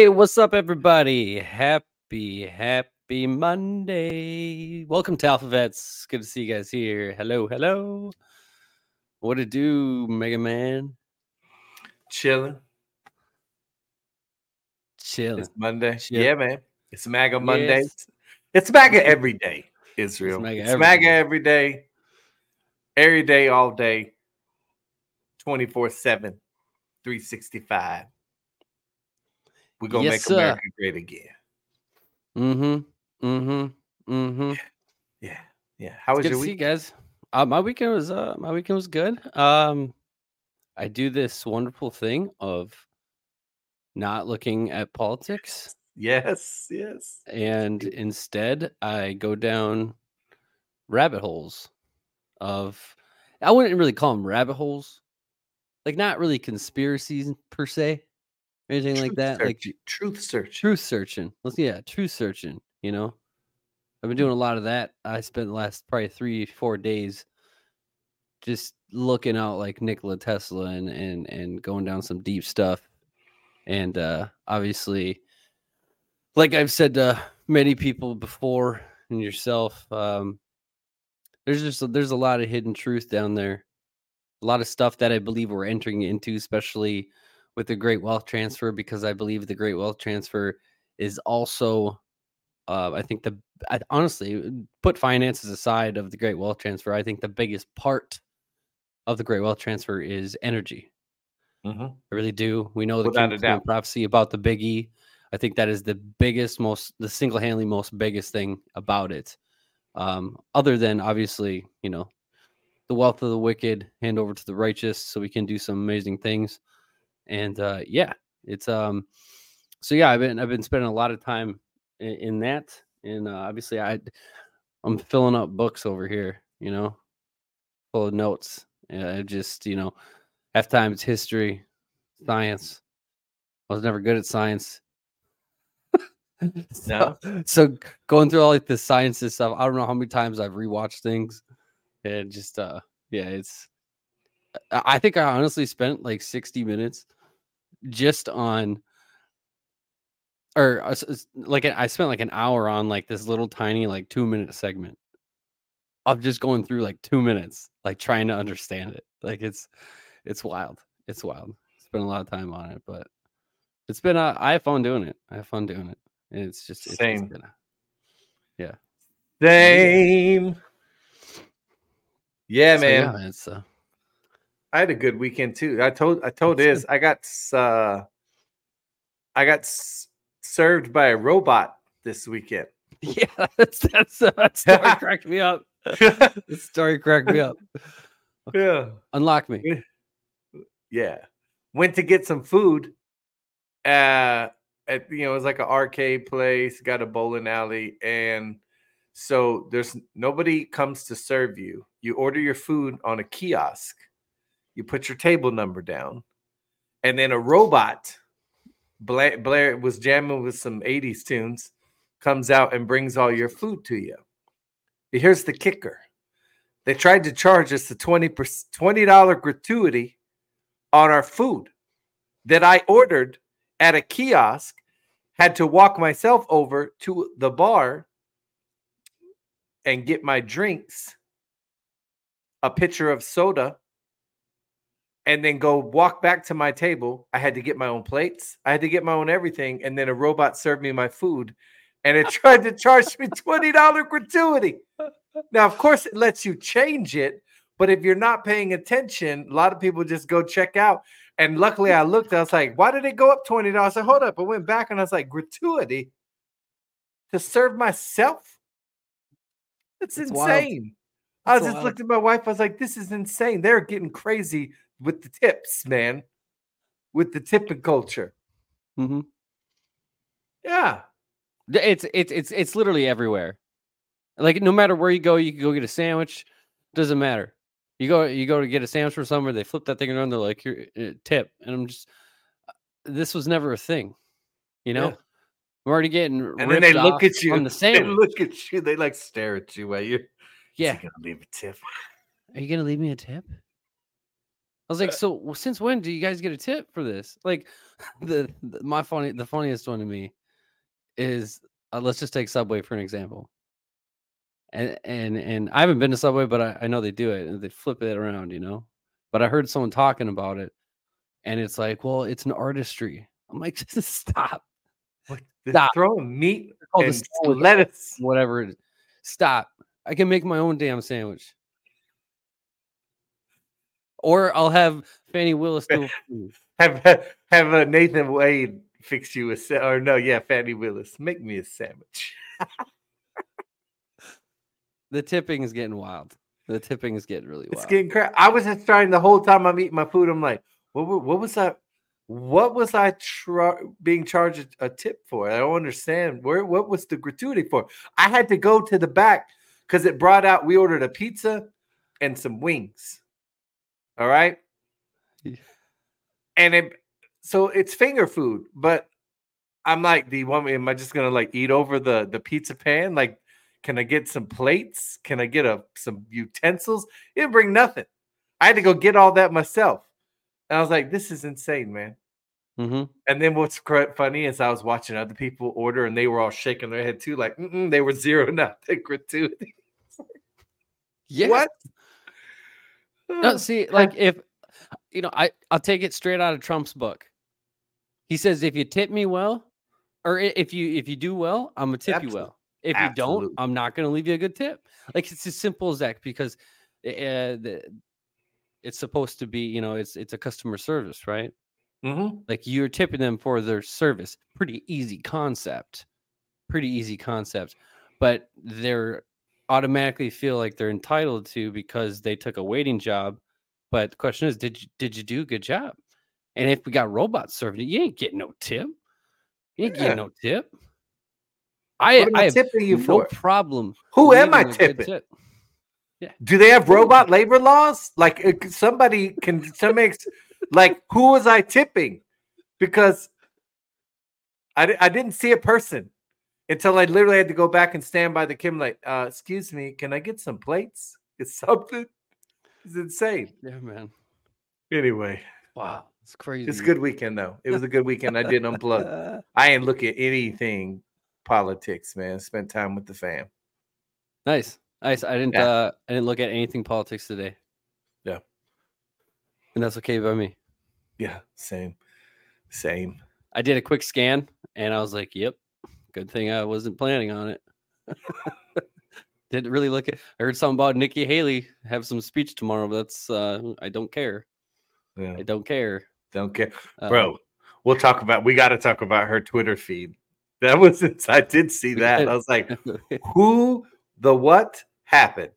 Hey, what's up, everybody? Happy Monday. Welcome to AlphaVets. Good to see you guys here. Hello. What to do, Mega Man? Chilling. It's Monday. Chillin'. Yeah, man. It's MAGA Monday. Yes. It's MAGA every day, Israel. It's MAGA every day. Every day, all day. 24/7. 365. We're going to make America great again. Yeah. How was your week? Good to see you guys. My weekend was good. I do this wonderful thing of not looking at politics. Yes. And instead, I go down rabbit holes of, I wouldn't really call them rabbit holes. Like, not really conspiracies per se. Anything truth like that, search. Like truth searching. Truth searching. You know, I've been doing a lot of that. I spent the last probably 3-4 days just looking out like Nikola Tesla and going down some deep stuff. And obviously, like I've said to many people before and yourself, there's a lot of hidden truth down there. A lot of stuff that I believe we're entering into, especially with the great wealth transfer, because I believe the great wealth transfer is also, honestly, put finances aside of the great wealth transfer, I think the biggest part of the great wealth transfer is energy. Mm-hmm. I really do. We know the Kim Clement prophecy about the Big E. I think that is the biggest, the single-handedly most biggest thing about it. Other than, obviously, you know, the wealth of the wicked hand over to the righteous so we can do some amazing things. And I've been spending a lot of time in that, and obviously I'm filling up books over here, you know, full of notes. I just, you know, half time it's history, science. I was never good at science. So going through all like the sciences stuff, I don't know how many times I've rewatched things, and just I think I honestly spent like 60 minutes. Just on, or like I spent like an hour on like this little tiny like 2-minute segment of just going through like 2 minutes, like trying to understand it. Like it's wild. Spent a lot of time on it, but it's been I have fun doing it. And it's just same. Yeah, so, man. Yeah, it's I had a good weekend too. I told Iz I got served by a robot this weekend. Yeah, that story cracked me up. Yeah, unlock me. Yeah, went to get some food. At it was like an arcade place. Got a bowling alley, and so there's nobody comes to serve you. You order your food on a kiosk. You put your table number down, and then a robot, Blair was jamming with some 80s tunes, comes out and brings all your food to you. But here's the kicker. They tried to charge us a $20 gratuity on our food that I ordered at a kiosk, had to walk myself over to the bar and get my drinks, a pitcher of soda, and then go walk back to my table. I had to get my own plates. I had to get my own everything. And then a robot served me my food. And it tried to charge me $20 gratuity. Now, of course, it lets you change it. But if you're not paying attention, a lot of people just go check out. And luckily, I looked. I was like, why did it go up $20? I said, hold up. I went back and I was like, gratuity? To serve myself? That's insane. I was just looking at my wife. I was like, this is insane. They're getting crazy with the tips, man, with the tipping culture. Mm-hmm. Yeah, it's literally everywhere. Like no matter where you go, you can go get a sandwich. Doesn't matter. You go to get a sandwich from somewhere. They flip that thing around. They're like, "Your tip," and I'm just. This was never a thing, you know. Yeah. We're already getting ripped and then they look at you. On the sandwich. They look at you. They like stare at you while you're. Yeah. Are you gonna leave me a tip? I was like, so well, since when do you guys get a tip for this? Like, the funniest one to me is let's just take Subway for an example. And I haven't been to Subway, but I know they do it and they flip it around, you know. But I heard someone talking about it, and it's like, well, it's an artistry. I'm like, just stop. Like, throwing meat and lettuce, whatever it is. Stop. I can make my own damn sandwich. Or I'll have Fannie Willis do it. have Nathan Wade fix you a sandwich. Or no, yeah, Fannie Willis. Make me a sandwich. The tipping is getting wild. The tipping is getting really wild. It's getting crazy. I was just trying the whole time I'm eating my food. I'm like, what was that? What was I being charged a tip for? I don't understand. What was the gratuity for? I had to go to the back because it brought out, we ordered a pizza and some wings. All right. Yeah. And so it's finger food, but I'm like, do you want me? Am I just going to like eat over the pizza pan? Like, can I get some plates? Can I get some utensils? It didn't bring nothing. I had to go get all that myself. And I was like, this is insane, man. Mm-hmm. And then what's funny is I was watching other people order and they were all shaking their head too. Like, they were zeroing out the gratuity. Yeah. What? No, see, like if, you know, I'll take it straight out of Trump's book. He says, if you tip me well, or if you do well, I'm going to tip you well. If you don't, I'm not going to leave you a good tip. Like, it's as simple as that because it's supposed to be, you know, it's a customer service, right? Mm-hmm. Like you're tipping them for their service. Pretty easy concept. But they're automatically feel like they're entitled to because they took a waiting job. But the question is, did you do a good job? And if we got robots serving it, you ain't getting no tip. I have you no for? Problem. Who am I tipping? Yeah. Do they have robot labor laws? Like somebody can like who was I tipping? Because I didn't see a person until I literally had to go back and stand by the Kim like, excuse me, can I get some plates? It's something. It's insane. Yeah, man. Anyway, wow, it's crazy. It's a good weekend though. It was a good weekend. I didn't unplug. I ain't look at anything politics, man. Spent time with the fam. Nice. I didn't look at anything politics today. Yeah. And that's okay by me. Yeah. Same. I did a quick scan and I was like, yep. Good thing I wasn't planning on it. Didn't really look at, I heard something about Nikki Haley have some speech tomorrow, but that's, I don't care. Yeah. I don't care. Don't care. Bro, we got to talk about her Twitter feed. I did see that. I was like, what happened?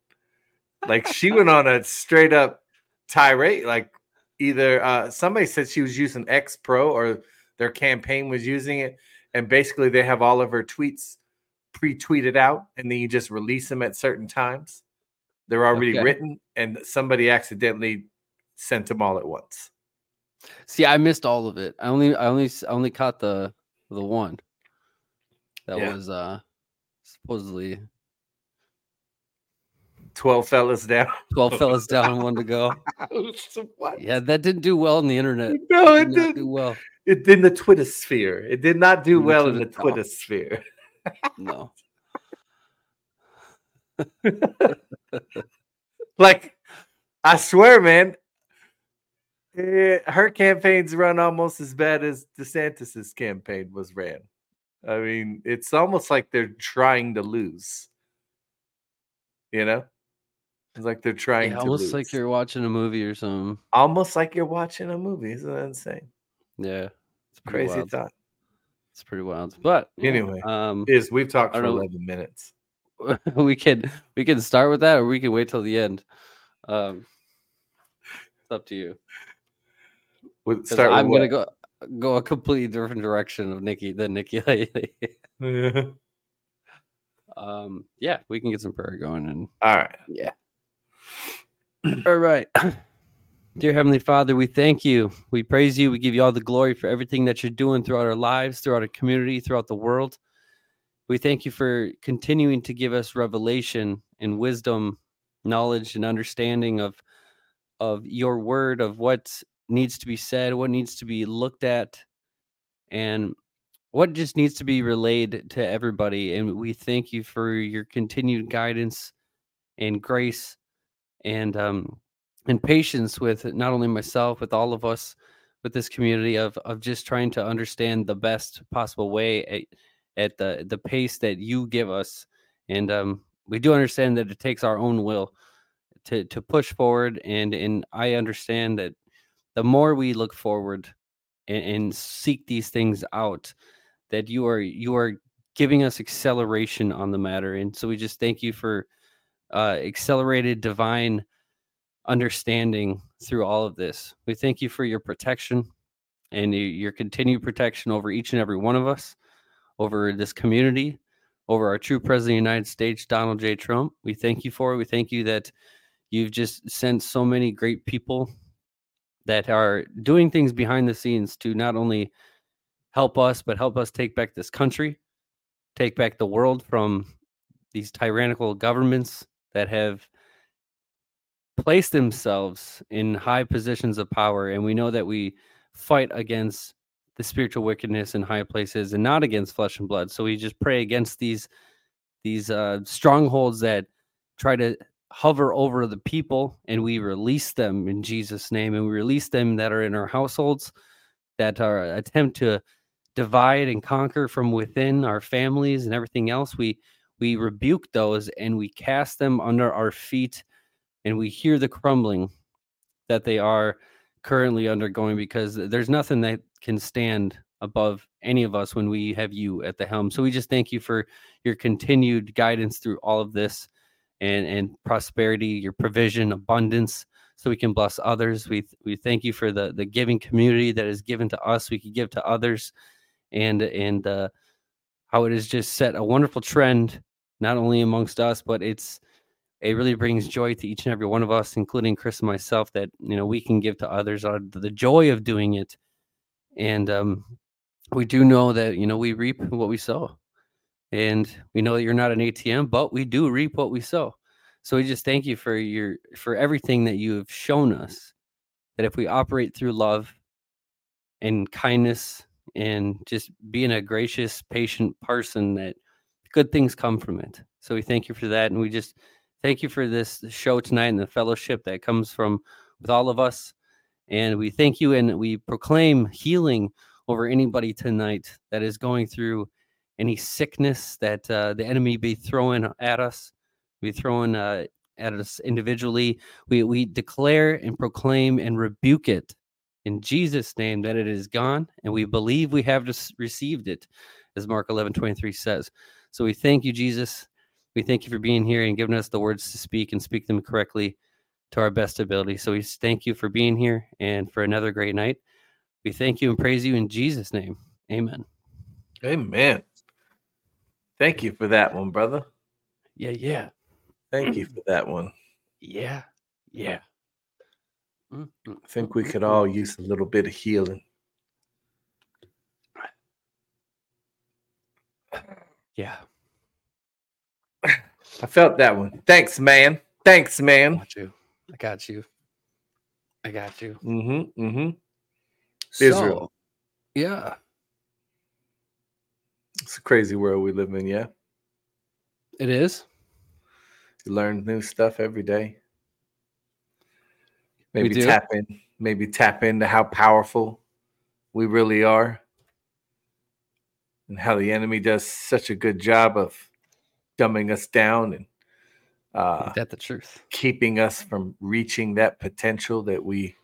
Like she went on a straight up tirade. Like either somebody said she was using X Pro or their campaign was using it. And basically they have all of her tweets pre-tweeted out and then you just release them at certain times. They're already written and somebody accidentally sent them all at once. See, I missed all of it. I only caught the one that was supposedly 12 fellas down, one to go. What? Yeah, that didn't do well on the internet. No, it didn't do well. It did in the Twitter sphere. It did not do well in the Twitter sphere. No. Like, I swear, man, her campaign's run almost as bad as DeSantis's campaign was ran. I mean, it's almost like they're trying to lose. You know? It's like they're trying to almost lose. Like you're watching a movie or something. Almost like you're watching a movie. Isn't that insane? Yeah. It's crazy wild. Thought. It's pretty wild. But anyway, we've talked for 11 minutes. We can start with that or we can wait till the end. It's up to you. I'm going to go a completely different direction of Nikki Haley. Yeah. Yeah, we can get some prayer going and all right. Yeah. All right. Dear Heavenly Father, we thank you. We praise you. We give you all the glory for everything that you're doing throughout our lives, throughout our community, throughout the world. We thank you for continuing to give us revelation and wisdom, knowledge, and understanding of of your word, of what needs to be said, what needs to be looked at, and what just needs to be relayed to everybody. And we thank you for your continued guidance and grace and patience with not only myself, with all of us, with this community of just trying to understand the best possible way at the pace that you give us. And we do understand that it takes our own will to push forward. And I understand that the more we look forward and seek these things out, that you are giving us acceleration on the matter. And so we just thank you for accelerated divine understanding through all of this. We thank you for your protection and your continued protection over each and every one of us, over this community, over our true president of the United States, Donald J. Trump. We thank you for it. We thank you that you've just sent so many great people that are doing things behind the scenes to not only help us, but help us take back this country, take back the world from these tyrannical governments that have placed themselves in high positions of power. And we know that we fight against the spiritual wickedness in high places and not against flesh and blood. So we just pray against these strongholds that try to hover over the people, and we release them in Jesus' name, and we release them that are in our households, that are attempt to divide and conquer from within our families and everything else. We rebuke those and we cast them under our feet, and we hear the crumbling that they are currently undergoing, because there's nothing that can stand above any of us when we have you at the helm. So we just thank you for your continued guidance through all of this, and prosperity, your provision, abundance, so we can bless others. We thank you for the giving community that is given to us, we can give to others, and how it has just set a wonderful trend, not only amongst us, but it really brings joy to each and every one of us, including Chris and myself, that, you know, we can give to others the joy of doing it. And we do know that, you know, we reap what we sow. And we know that you're not an ATM, but we do reap what we sow. So we just thank you for everything that you have shown us, that if we operate through love and kindness and just being a gracious, patient person, that good things come from it. So we thank you for that. And we just thank you for this show tonight and the fellowship that comes from with all of us. And we thank you, and we proclaim healing over anybody tonight that is going through any sickness that the enemy be throwing at us, at us individually. We declare and proclaim and rebuke it in Jesus' name, that it is gone, and we believe we have just received it, as Mark 11:23 says. So we thank you, Jesus. We thank you for being here and giving us the words to speak and speak them correctly to our best ability. So we thank you for being here and for another great night. We thank you and praise you in Jesus' name. Amen. Amen. Thank you for that one, brother. Yeah, yeah. Thank you for that one. Yeah, yeah. I think we could all use a little bit of healing. Yeah. I felt that one. Thanks, man. Thanks, man. I got you. Mm-hmm. Mm-hmm. So, Israel. Yeah. It's a crazy world we live in, yeah? It is. You learn new stuff every day. Maybe tap into how powerful we really are, and how the enemy does such a good job of dumbing us down and that the truth, keeping us from reaching that potential that we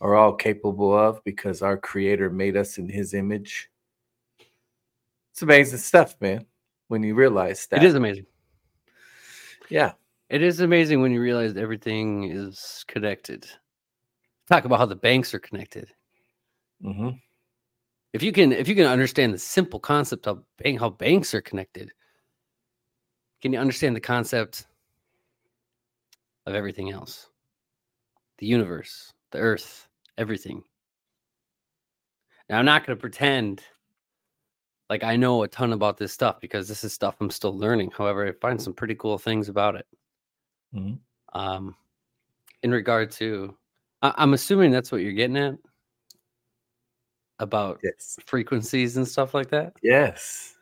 are all capable of, because our Creator made us in His image. It's amazing stuff, man, when you realize that. It is amazing. Yeah. It is amazing when you realize everything is connected. Talk about how the banks are connected. Mm-hmm. If you can understand the simple concept of how banks are connected, can you understand the concept of everything else? The universe, the earth, everything. Now, I'm not going to pretend like I know a ton about this stuff, because this is stuff I'm still learning. However, I find some pretty cool things about it. Mm-hmm. In regard to I'm assuming that's what you're getting at about frequencies and stuff like that. Yes.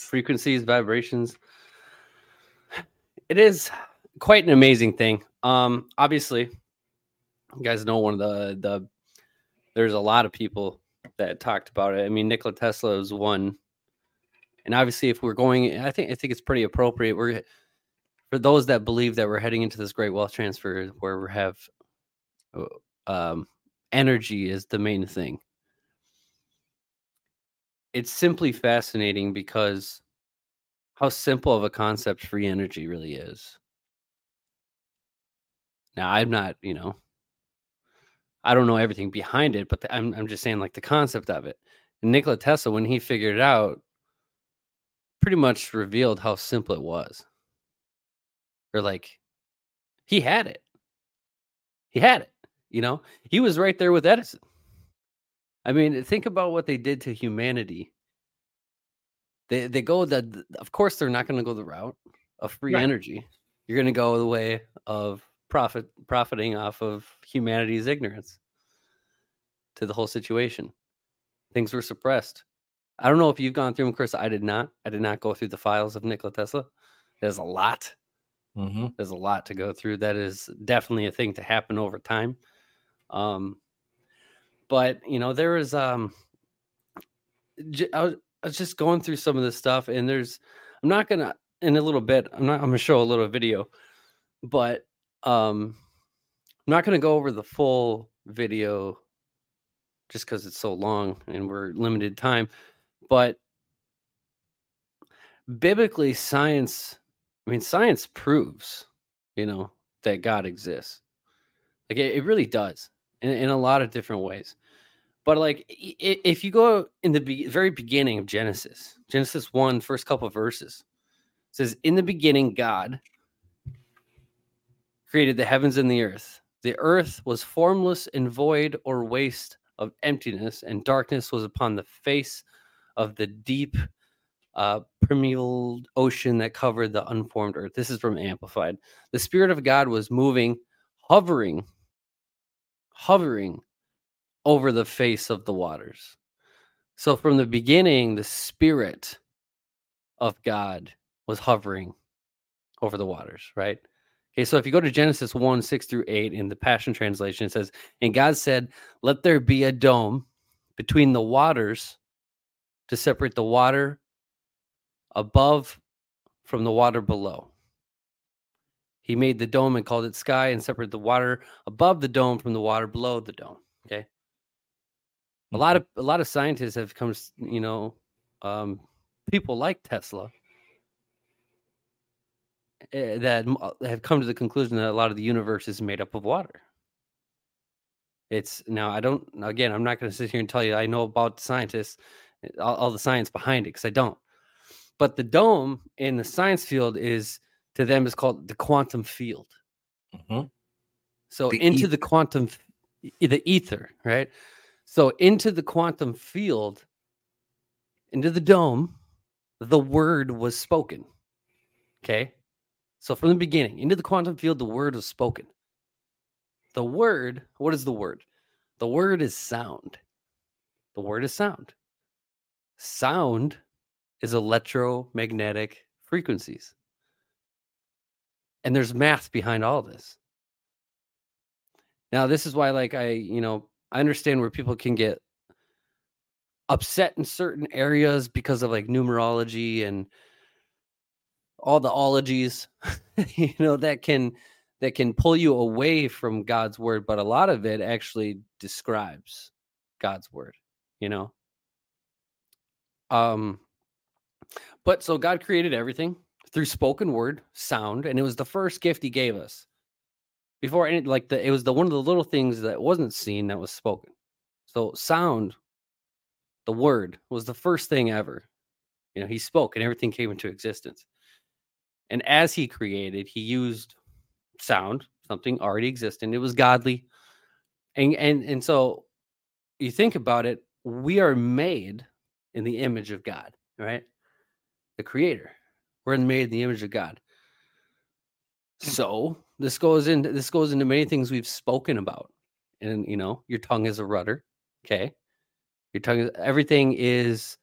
Frequencies, vibrations. It is quite an amazing thing. Obviously, you guys know one of the there's a lot of people that talked about it. I mean, Nikola Tesla is one. And obviously, if we're going, I think it's pretty appropriate. We're for those that believe that we're heading into this great wealth transfer where we have energy is the main thing. It's simply fascinating because how simple of a concept free energy really is. Now, I'm not, I don't know everything behind it, but I'm just saying like the concept of it. And Nikola Tesla, when he figured it out, pretty much revealed how simple it was. Or like, he had it, he was right there with Edison. I mean, think about what they did to humanity. They go of course they're not going to go the route of free energy. You're going to go the way of profiting off of humanity's ignorance to the whole situation. Things were suppressed. I don't know if you've gone through them, Chris. I did not. I did not go through the files of Nikola Tesla. There's a lot. Mm-hmm. There's a lot to go through. That is definitely a thing to happen over time. But, there is, I was just going through some of this stuff, and I'm going to show a little video, but I'm not going to go over the full video just because it's so long and we're limited time. But biblically, science proves, that God exists. Like it really does in a lot of different ways. But like if you go in the very beginning of Genesis 1, first couple of verses, it says, "In the beginning, God created the heavens and the earth. The earth was formless and void or waste of emptiness, and darkness was upon the face of the deep primeval ocean that covered the unformed earth." This is from Amplified. "The Spirit of God was moving, hovering over the face of the waters." So from the beginning, the Spirit of God was hovering over the waters, right? Okay, so if you go to Genesis 1, 6 through 8 in the Passion Translation, it says, "And God said, let there be a dome between the waters to separate the water above from the water below. He made the dome and called it sky, and separated the water above the dome from the water below the dome." Okay. A lot of scientists have come, people like Tesla that have come to the conclusion that a lot of the universe is made up of water. I'm not going to sit here and tell you I know about scientists, all the science behind it, because I don't. But the dome in the science field is called the quantum field. Mm-hmm. So the ether, right? So into the quantum field, into the dome, the word was spoken. Okay. So from the beginning, into the quantum field, the word was spoken. The word, what is the word? The word is sound. The word is sound. Sound is electromagnetic frequencies. And there's math behind all this. Now, this is why, like, I understand where people can get upset in certain areas because of like numerology and all the ologies, that can pull you away from God's word. But a lot of it actually describes God's word, But so God created everything through spoken word, sound, and it was the first gift he gave us. Before any, like the, it was the one of the little things that wasn't seen that was spoken. So sound, the word, was the first thing ever. He spoke and everything came into existence. And as he created, he used sound, something already existing. It was godly. And so you think about it, we are made in the image of God, right? The creator. We're made in the image of God. So this goes into many things we've spoken about and you know, your tongue is a rudder. Okay. Your tongue is, everything is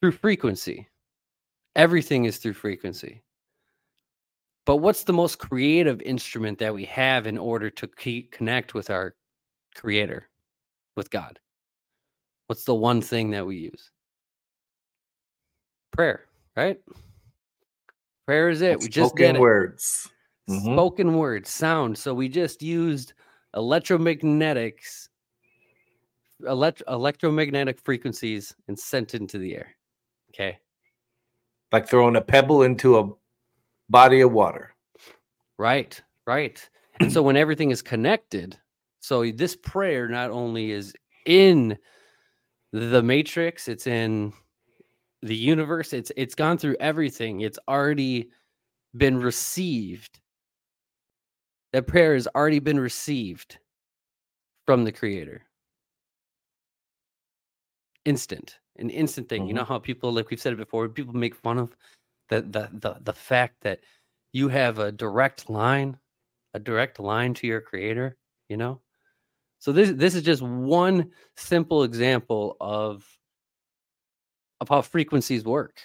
through frequency. Everything is through frequency. But what's the most creative instrument that we have in order to connect with our creator, with God? What's the one thing that we use? Prayer, right? Prayer is it. It's we just spoken did words. Mm-hmm. Spoken words, sound. So we just used electromagnetic frequencies and sent into the air. Okay. Like throwing a pebble into a body of water. Right, right. And so when everything is connected, so this prayer not only is in the matrix, it's in the universe, it's gone through everything. It's already been received. That prayer has already been received from the creator. Instant thing. Mm-hmm. You know how people, like we've said it before, people make fun of the fact that you have a direct line to your creator, you know? So this is just one simple example of how frequencies work,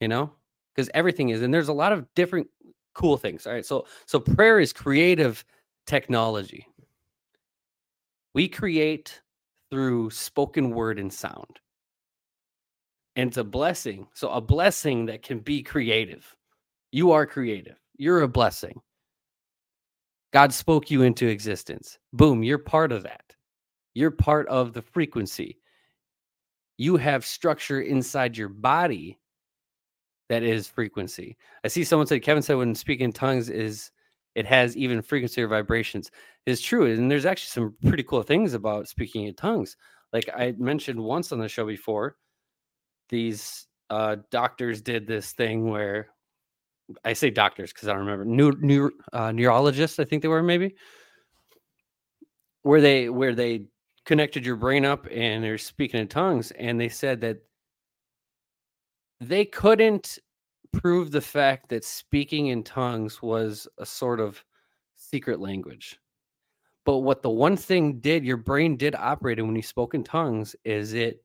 you know? Because everything is, and there's a lot of different cool things. All right, so prayer is creative technology. We create through spoken word and sound. And it's a blessing. So a blessing that can be creative. You are creative. You're a blessing. God spoke you into existence. Boom, you're part of that. You're part of the frequency. You have structure inside your body that is frequency. I see someone said, Kevin said, when speaking in tongues it has even frequency or vibrations. It's true. And there's actually some pretty cool things about speaking in tongues. Like I mentioned once on the show before, these doctors did this thing where, I say doctors because I don't remember, neurologists, I think they were maybe, where they connected your brain up and they're speaking in tongues. And they said that they couldn't prove the fact that speaking in tongues was a sort of secret language. But what the one thing did, your brain did operate, and when you spoke in tongues, is it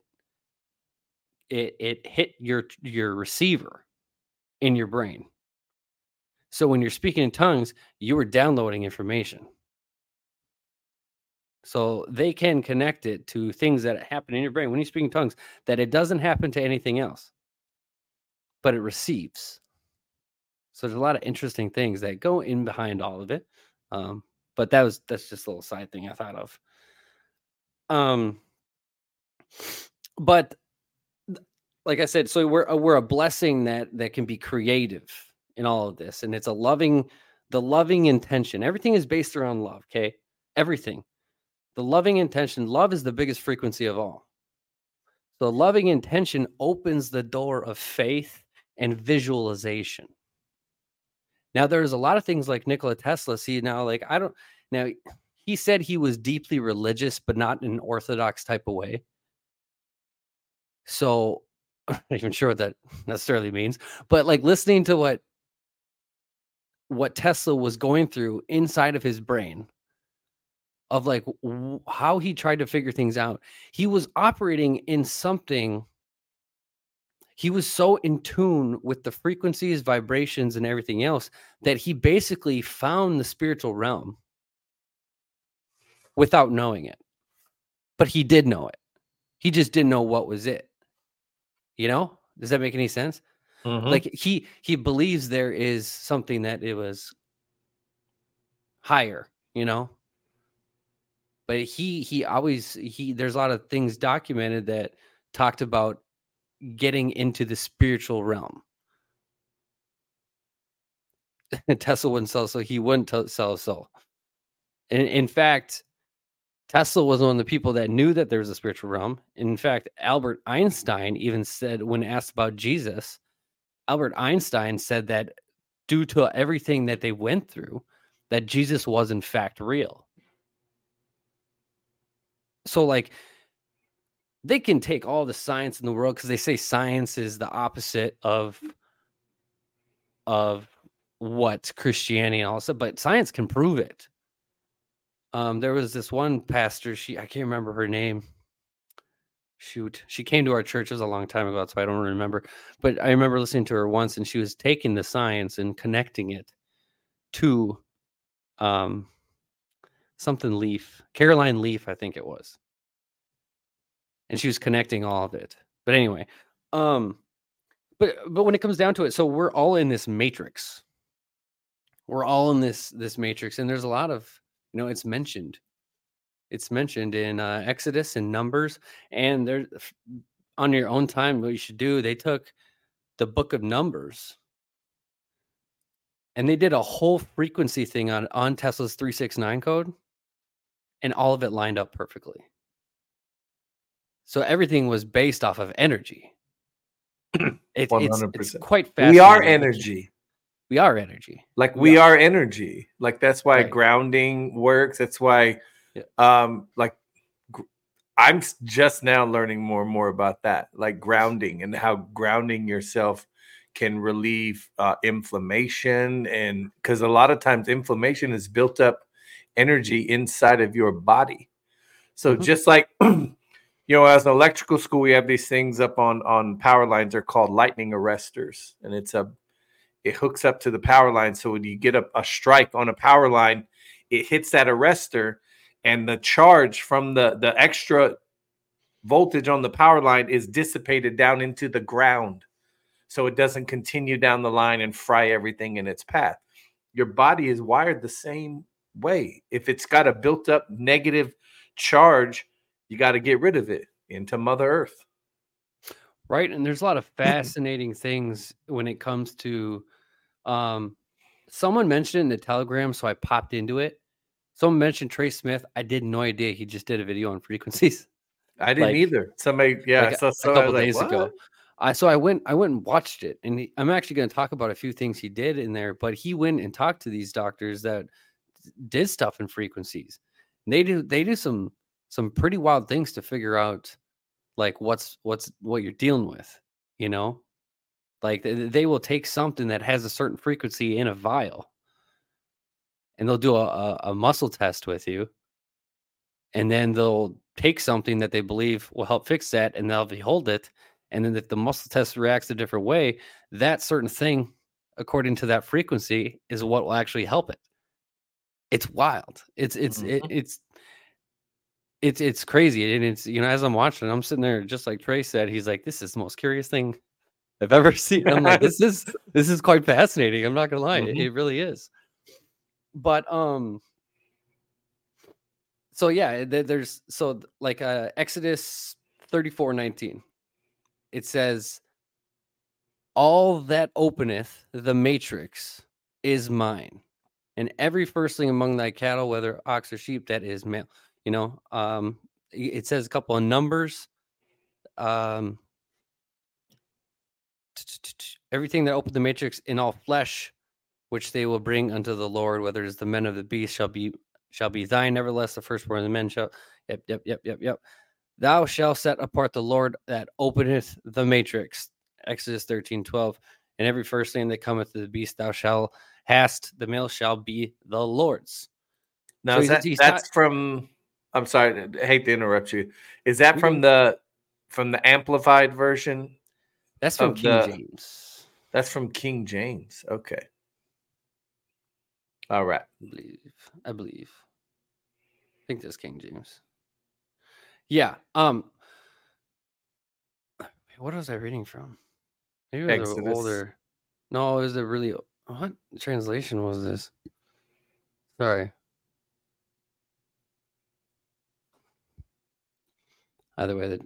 hit your receiver in your brain. So when you're speaking in tongues, you were downloading information. So they can connect it to things that happen in your brain when you speak in tongues, that it doesn't happen to anything else, but it receives. So there's a lot of interesting things that go in behind all of it. But that's just a little side thing I thought of. But like I said, so we're a blessing that can be creative in all of this. And it's the loving intention. Everything is based around love. Okay. Everything, the loving intention, love is the biggest frequency of all. The loving intention opens the door of faith and visualization. Now, there's a lot of things like Nikola Tesla. See, now, like, he said he was deeply religious, but not in an orthodox type of way. So I'm not even sure what that necessarily means, but like listening to what Tesla was going through inside of his brain, of like how he tried to figure things out. He was operating in something. He was so in tune with the frequencies, vibrations, and everything else that he basically found the spiritual realm without knowing it. But he did know it. He just didn't know what was it. You know? Does that make any sense? Mm-hmm. Like he believes there is something that it was higher, you know? But he always there's a lot of things documented that talked about getting into the spiritual realm. Tesla wouldn't sell a soul. He wouldn't sell a soul. And in fact, Tesla was one of the people that knew that there was a spiritual realm. In fact, Albert Einstein even said, when asked about Jesus, Albert Einstein said that due to everything that they went through, that Jesus was in fact real. So, like, they can take all the science in the world because they say science is the opposite of what Christianity and all that, but science can prove it. There was this one pastor, I can't remember her name. Shoot. She came to our church. It was a long time ago, so I don't remember. But I remember listening to her once, and she was taking the science and connecting it to something Leaf. Caroline Leaf, I think it was. And she was connecting all of it. But anyway, but when it comes down to it, so we're all in this matrix. We're all in this matrix, and there's a lot of, you know, it's mentioned. It's mentioned in Exodus and Numbers, and there, on your own time, what you should do, they took the book of Numbers, and they did a whole frequency thing on Tesla's 369 code, and all of it lined up perfectly. So everything was based off of energy. It's quite fascinating. We are energy. Like we are energy. Like that's why grounding works. That's why, I'm just now learning more and more about that. Like grounding and how grounding yourself can relieve inflammation, and because a lot of times inflammation is built up energy inside of your body. So just like. You know, as an electrical school, we have these things up on power lines. They're called lightning arresters, and it hooks up to the power line. So when you get a strike on a power line, it hits that arrestor, and the charge from the extra voltage on the power line is dissipated down into the ground, so it doesn't continue down the line and fry everything in its path. Your body is wired the same way. If it's got a built-up negative charge, you got to get rid of it into Mother Earth. Right. And there's a lot of fascinating things when it comes to someone mentioned in the Telegram, so I popped into it. Someone mentioned Trey Smith. I had no idea. He just did a video on frequencies. I didn't either. Somebody, a couple days ago. So I went and watched it. And I'm actually going to talk about a few things he did in there, but he went and talked to these doctors that did stuff in frequencies. And they do some pretty wild things to figure out, like what you're dealing with, you know, like they will take something that has a certain frequency in a vial, and they'll do a muscle test with you, and then they'll take something that they believe will help fix that, and they'll behold it, and then if the muscle test reacts a different way, that certain thing, according to that frequency, is what will actually help it. It's wild. It's crazy. And it's, you know, as I'm watching, I'm sitting there just like Trey said, he's like, this is the most curious thing I've ever seen. I'm like, this is quite fascinating. I'm not going to lie. It really is. But, so yeah, there's Exodus 34:19, it says, all that openeth the matrix is mine. And every firstling among thy cattle, whether ox or sheep, that is male. You know, it says a couple of numbers. Everything that opened the matrix in all flesh, which they will bring unto the Lord, whether it is the men of the beast, shall be thine. Nevertheless, the firstborn of the men shall. Yep. Thou shalt set apart the Lord that openeth the matrix. Exodus 13:12. And every firstling that cometh to the beast, thou shalt hast. The male shall be the Lord's. Now so that's from. I'm sorry, I hate to interrupt you. Is that from the amplified version? That's from King James. That's from King James. Okay. All right. I believe. I think that's King James. Yeah. What was I reading from? Maybe it was older. No, is it really? What translation was this? Sorry. Either way, I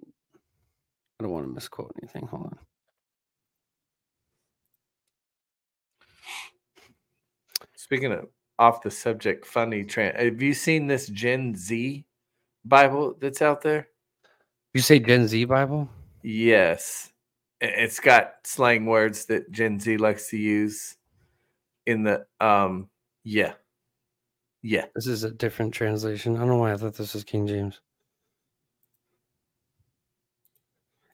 don't want to misquote anything. Hold on. Speaking of off the subject, have you seen this Gen Z Bible that's out there? You say Gen Z Bible? Yes. It's got slang words that Gen Z likes to use in the, Yeah. This is a different translation. I don't know why I thought this was King James.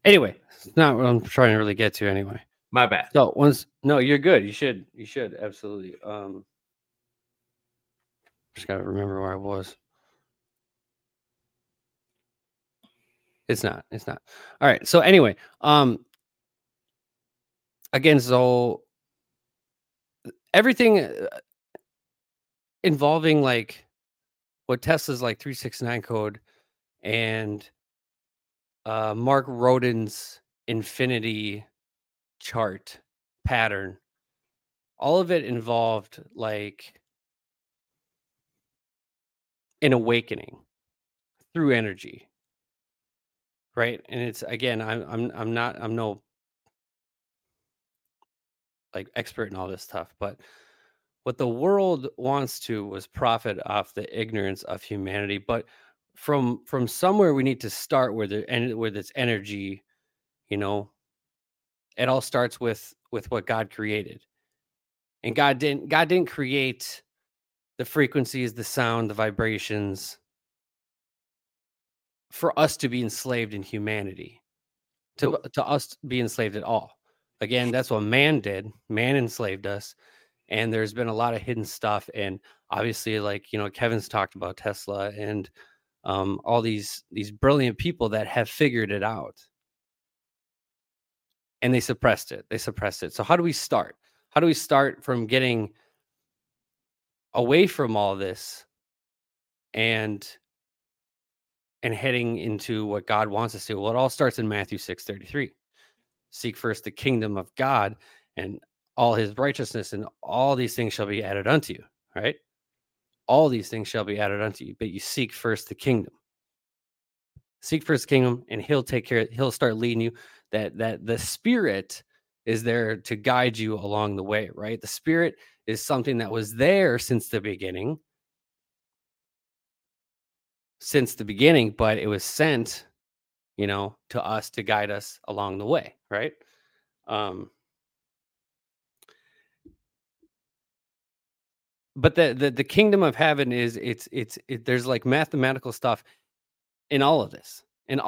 Anyway, it's not what I'm trying to really get to anyway. My bad. No, you're good. You should absolutely. Just gotta remember where I was. It's not. All right. So anyway, again, so everything involving like what Tesla's like 369 code and Mark Rodin's infinity chart pattern, all of it involved like an awakening through energy, right? And it's, again, I'm no like expert in all this stuff, but what the world wants to was profit off the ignorance of humanity. But from somewhere we need to start with its energy, you know. It all starts with what God created. And God didn't create the frequencies, the sound, the vibrations for us to be enslaved in humanity, to us be enslaved at all. Again, that's what man did. Man enslaved us. And there's been a lot of hidden stuff. And obviously, like, you know, Kevin's talked about Tesla and all these brilliant people that have figured it out. And they suppressed it. So how do we start? How do we start from getting away from all this and heading into what God wants us to? Well, it all starts in Matthew 6:33. Seek first the kingdom of God and all his righteousness, and all these things shall be added unto you, right? All these things shall be added unto you, but you seek first the kingdom. Seek first the kingdom, and he'll take care. He'll start leading you. That the Spirit is there to guide you along the way, right? The Spirit is something that was there since the beginning. But it was sent, you know, to us to guide us along the way, right? But the kingdom of heaven is there's like mathematical stuff in all of this, and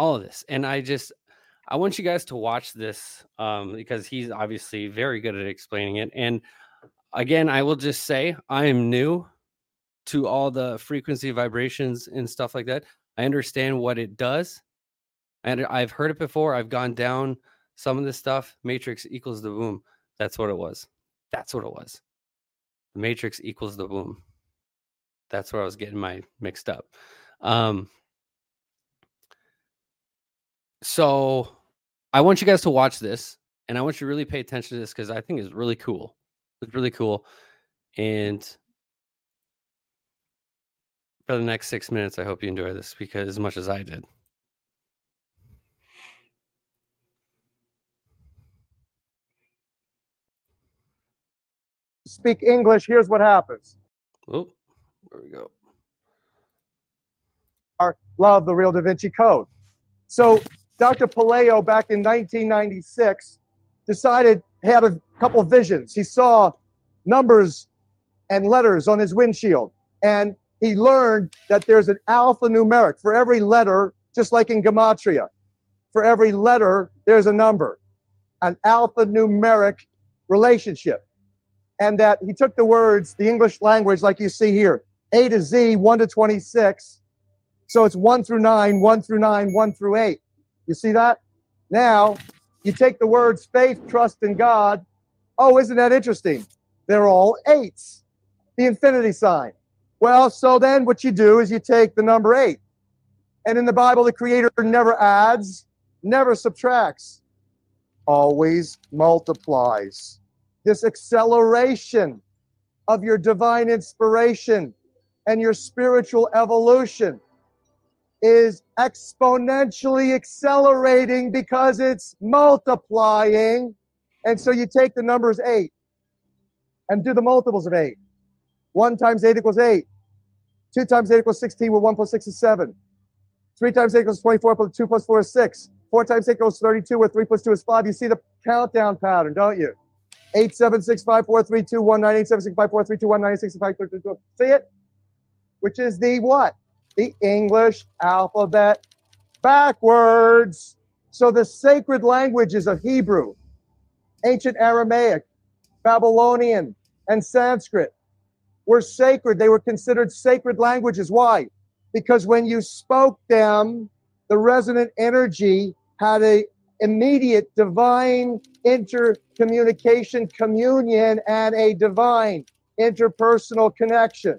I want you guys to watch this because he's obviously very good at explaining it. And again, I will just say I am new to all the frequency vibrations and stuff like that. I understand what it does, and I've heard it before. I've gone down some of this stuff. Matrix equals the womb. That's what it was. Matrix equals the womb. That's where I was getting my mixed up. So I want you guys to watch this, and I want you to really pay attention to this because I think it's really cool. And for the next 6 minutes, I hope you enjoy this because as much as I did. Speak English, here's what happens. Oh, there we go. Our love, the real Da Vinci Code. So Dr. Palaeo back in 1996 had a couple of visions. He saw numbers and letters on his windshield, and he learned that there's an alphanumeric for every letter, just like in gematria. For every letter, there's a number, an alphanumeric relationship. And that he took the words, the English language, like you see here, A to Z, 1 to 26. So it's 1 through 9, 1 through 9, 1 through 8. You see that? Now, you take the words faith, trust, and God. Oh, isn't that interesting? They're all 8s, the infinity sign. Well, so then what you do is you take the number 8. And in the Bible, the Creator never adds, never subtracts, always multiplies. This acceleration of your divine inspiration and your spiritual evolution is exponentially accelerating because it's multiplying. And so you take the numbers 8 and do the multiples of 8. 1 times 8 equals 8. 2 times 8 equals 16, where 1 plus 6 is 7. 3 times 8 equals 24, plus 2 plus 4 is 6. 4 times 8 equals 32, where 3 plus 2 is 5. You see the countdown pattern, don't you? 8, 7, 6, 5, 4, 3, 2, 1, 9, 8, 7, 6, 5, 4, 3, 2, 1, 9, 8, 6, 5, 4, 3, 2, 1. See it? Which is the what? The English alphabet backwards. So the sacred languages of Hebrew, ancient Aramaic, Babylonian, and Sanskrit were sacred. They were considered sacred languages. Why? Because when you spoke them, the resonant energy had an immediate divine intercommunication, communion, and a divine interpersonal connection.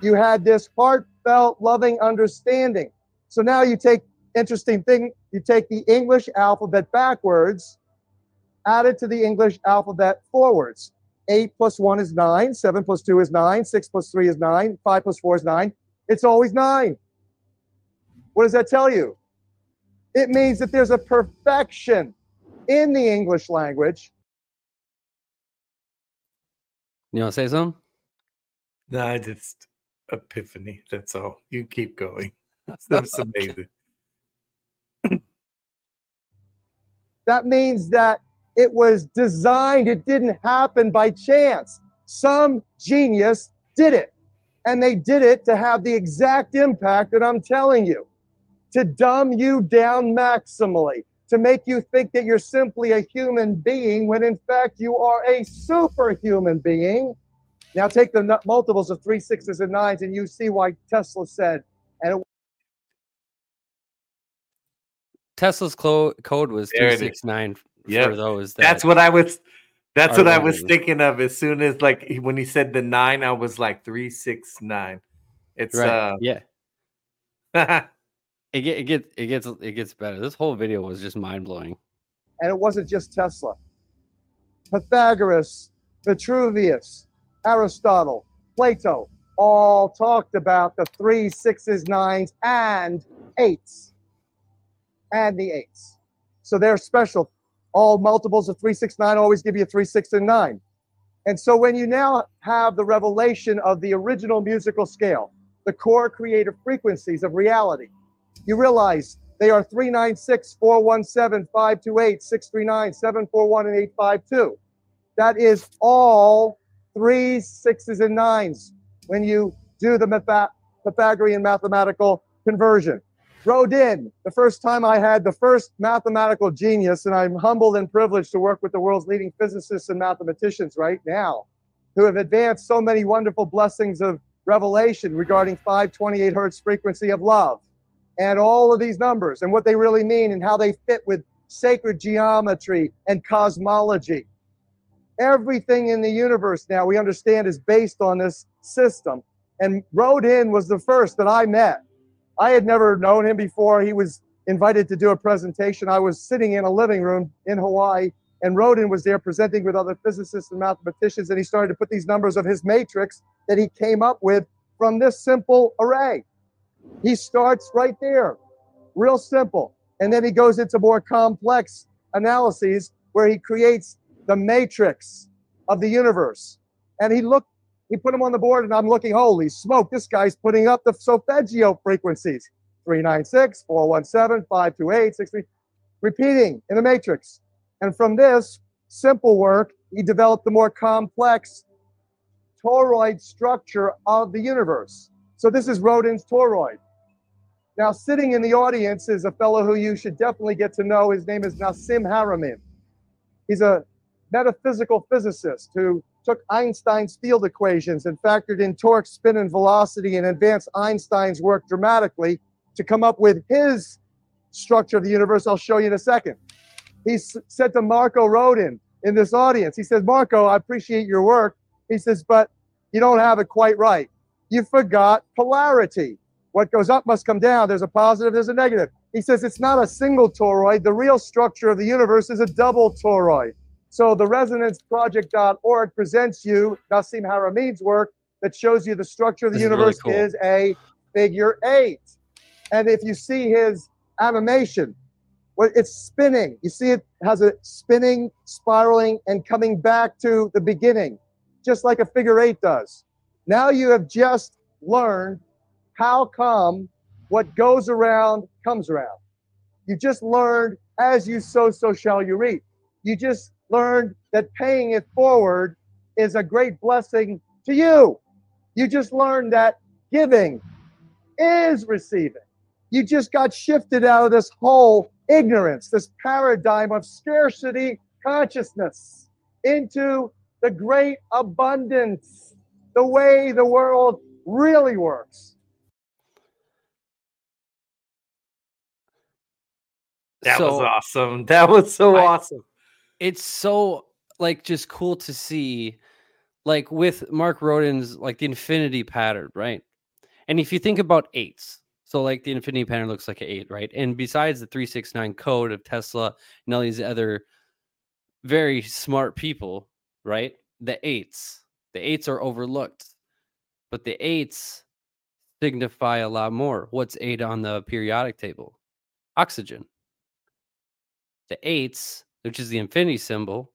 You had this heartfelt, loving understanding. So now you take, interesting thing, you take the English alphabet backwards, add it to the English alphabet forwards. 8 plus 1 is 9, 7 plus 2 is 9, 6 plus 3 is 9, 5 plus 4 is 9. It's always 9. What does that tell you? It means that there's a perfection in the English language. You want to say something? No, I just epiphany. That's all. You keep going. That's amazing. That means that it was designed. It didn't happen by chance. Some genius did it. And they did it to have the exact impact that I'm telling you, to dumb you down maximally, to make you think that you're simply a human being when in fact you are a superhuman being. Now take the multiples of 3, 6s, and 9s and you see why Tesla said. And Tesla's code was 3, 6, 9 for those. That's what I was thinking of as soon as, like, when he said the 9, I was like 3, 6, 9. It's right. Yeah. It gets better. This whole video was just mind blowing. And it wasn't just Tesla. Pythagoras, Vitruvius, Aristotle, Plato all talked about the 3, 6s, 9s, and 8s. And the 8s. So they're special. All multiples of 3, 6, 9 always give you 3, 6, and 9. And so when you now have the revelation of the original musical scale, the core creative frequencies of reality, you realize they are 396, 417, 528, 639, 741, and 852. That is all 3, 6s, and 9s when you do the Pythagorean mathematical conversion. Rodin, the first time I had the first mathematical genius, and I'm humbled and privileged to work with the world's leading physicists and mathematicians right now, who have advanced so many wonderful blessings of revelation regarding 528 hertz frequency of love. And all of these numbers and what they really mean and how they fit with sacred geometry and cosmology. Everything in the universe now we understand is based on this system. And Rodin was the first that I met. I had never known him before. He was invited to do a presentation. I was sitting in a living room in Hawaii, and Rodin was there presenting with other physicists and mathematicians, and he started to put these numbers of his matrix that he came up with from this simple array. He starts right there, real simple. And then he goes into more complex analyses where he creates the matrix of the universe. And he put him on the board, and I'm looking, holy smoke, this guy's putting up the solfeggio frequencies. 396, 417, 528, 63, repeating in the matrix. And from this simple work, he developed the more complex toroid structure of the universe. So this is Rodin's toroid. Now, sitting in the audience is a fellow who you should definitely get to know. His name is Nassim Haramein. He's a metaphysical physicist who took Einstein's field equations and factored in torque, spin, and velocity and advanced Einstein's work dramatically to come up with his structure of the universe. I'll show you in a second. He said to Marko Rodin in this audience, he says, Marko, I appreciate your work. He says, but you don't have it quite right. You forgot polarity. What goes up must come down. There's a positive, there's a negative. He says it's not a single toroid. The real structure of the universe is a double toroid. So the resonanceproject.org presents you Nassim Haramein's work that shows you the structure of the universe really cool. Is a figure 8. And if you see his animation, well, it's spinning. You see it has a spinning, spiraling, and coming back to the beginning, just like a figure 8 does. Now you have just learned how come what goes around comes around. You just learned as you sow, so shall you reap. You just learned that paying it forward is a great blessing to you. You just learned that giving is receiving. You just got shifted out of this whole ignorance, this paradigm of scarcity consciousness into the great abundance. The way the world really works. That was awesome. That was so awesome. It's so like just cool to see, like with Marko Rodin's like the infinity pattern, right? And if you think about eights, so like the infinity pattern looks like an eight, right? And besides the 369 code of Tesla and all these other very smart people, right? The eights are overlooked, but the eights signify a lot more. What's eight on the periodic table? Oxygen. The eights, which is the infinity symbol,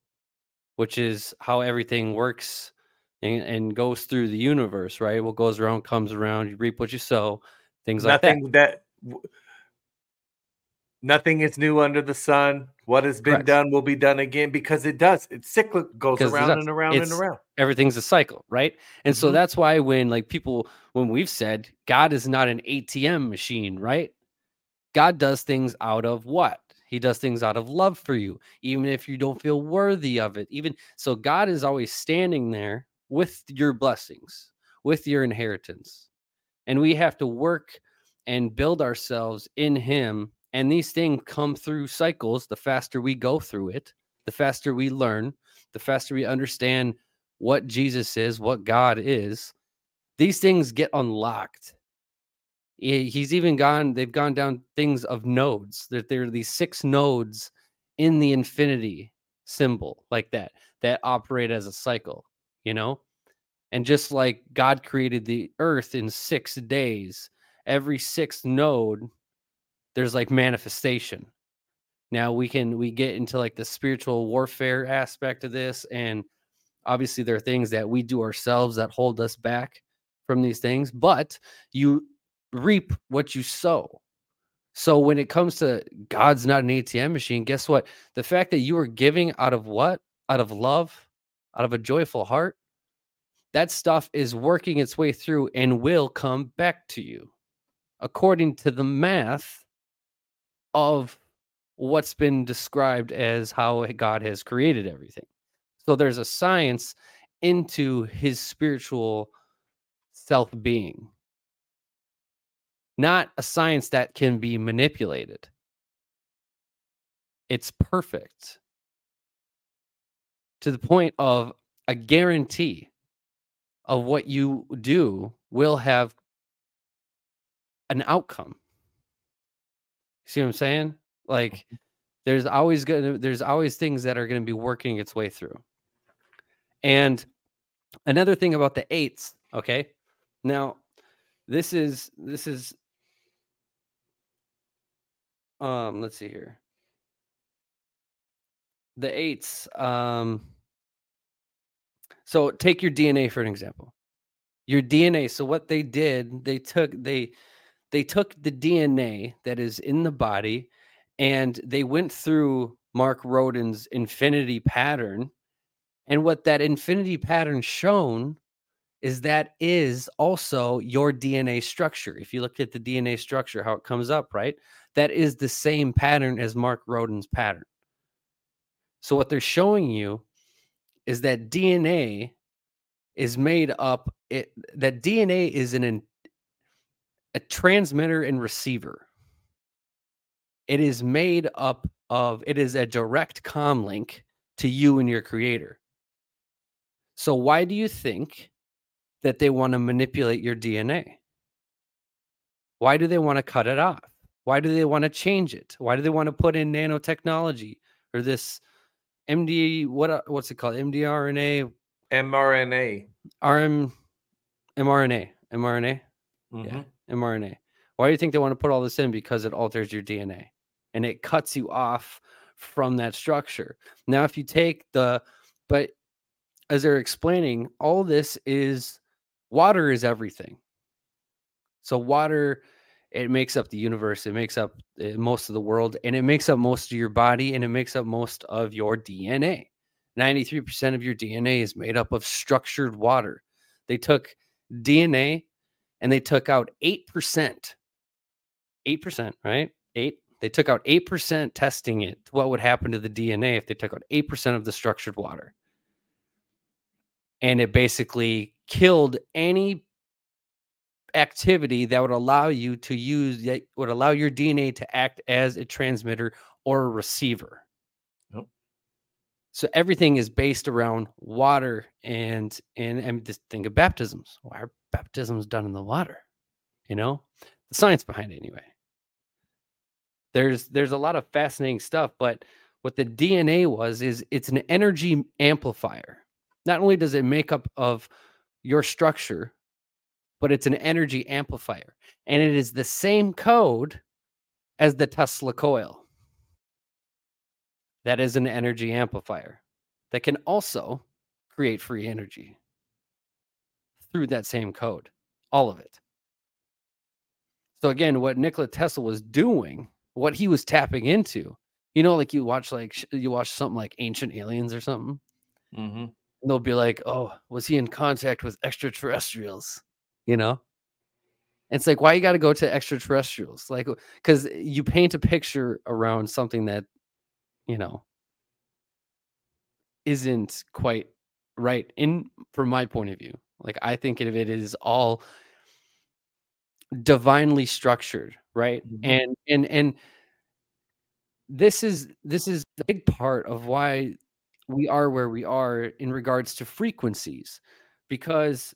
which is how everything works and goes through the universe, right? What goes around comes around. You reap what you sow. Things like that. Nothing is new under the sun. What has been done will be done again, because it does. It's cyclic, goes around and around and around. Everything's a cycle, right? And so that's why when we've said God is not an ATM machine, right? God does things out of what? He does things out of love for you, even if you don't feel worthy of it. Even so, God is always standing there with your blessings, with your inheritance. And we have to work and build ourselves in him. And these things come through cycles. The faster we go through it, the faster we learn, the faster we understand what Jesus is, what God is, these things get unlocked. They've gone down things of nodes, that there are these 6 nodes in the infinity symbol like that operate as a cycle, you know? And just like God created the earth in 6 days, every 6th node, there's like manifestation. Now we get into like the spiritual warfare aspect of this. And obviously there are things that we do ourselves that hold us back from these things, but you reap what you sow. So when it comes to God's not an ATM machine, guess what? The fact that you are giving out of what? Out of love, out of a joyful heart, that stuff is working its way through and will come back to you according to the math of what's been described as how God has created everything. So there's a science into his spiritual self-being, not a science that can be manipulated. It's perfect to the point of a guarantee of what you do will have an outcome. See what I'm saying? Like there's always things that are going to be working its way through. And another thing about the eights, okay? Now, this is let's see here. The eights, so take your DNA for an example. Your DNA, so what they did, they took the DNA that is in the body and they went through Marko Rodin's infinity pattern. And what that infinity pattern shown is that is also your DNA structure. If you look at the DNA structure, how it comes up, right? That is the same pattern as Marko Rodin's pattern. So what they're showing you is that DNA is made up. That DNA is a transmitter and receiver. It is made up of, it is a direct comm link to you and your creator. So why do you think that they want to manipulate your DNA? Why do they want to cut it off? Why do they want to change it? Why do they want to put in nanotechnology or this what's it called? mRNA. Mm-hmm. Yeah. mRNA. Why do you think they want to put all this in? Because it alters your DNA and it cuts you off from that structure. Now, if you take but as they're explaining, all this is water is everything. So water, it makes up the universe. It makes up most of the world, and it makes up most of your body, and it makes up most of your DNA. 93% of your DNA is made up of structured water. They took DNA and they took out 8%. 8%, right? 8. They took out 8% testing it. What would happen to the DNA if they took out 8% of the structured water? And it basically killed any activity that would allow your DNA to act as a transmitter or a receiver. Yep. So everything is based around water and this thing of baptisms. Why are baptisms done in the water? You know, the science behind it anyway. There's a lot of fascinating stuff, but what the DNA was is it's an energy amplifier. Not only does it make up of your structure, but it's an energy amplifier. And it is the same code as the Tesla coil. That is an energy amplifier that can also create free energy through that same code, all of it. So again, what Nikola Tesla was doing, what he was tapping into, you know, like you watch something like Ancient Aliens or something. Mm-hmm. And they'll be like, oh, was he in contact with extraterrestrials? You know, it's like, why you got to go to extraterrestrials? Like, because you paint a picture around something that, you know, isn't quite right in from my point of view. Like, I think of it is all divinely structured, right? Mm-hmm. And this is the big part of why we are where we are in regards to frequencies, because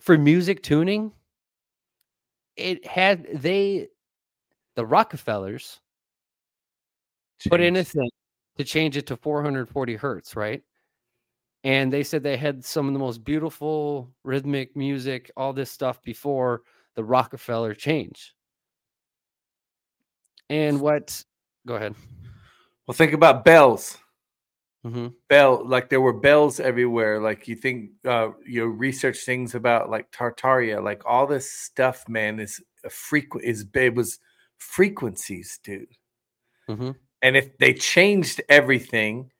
for music tuning, the Rockefellers put in a thing to change it to 440 hertz, right? And they said they had some of the most beautiful rhythmic music, all this stuff before the Rockefeller change. And go ahead. Well, think about bells. Mm-hmm. Like there were bells everywhere. Like you think, you research things about like Tartaria, like all this stuff, man, it was frequencies, dude. Mm-hmm. And if they changed everything,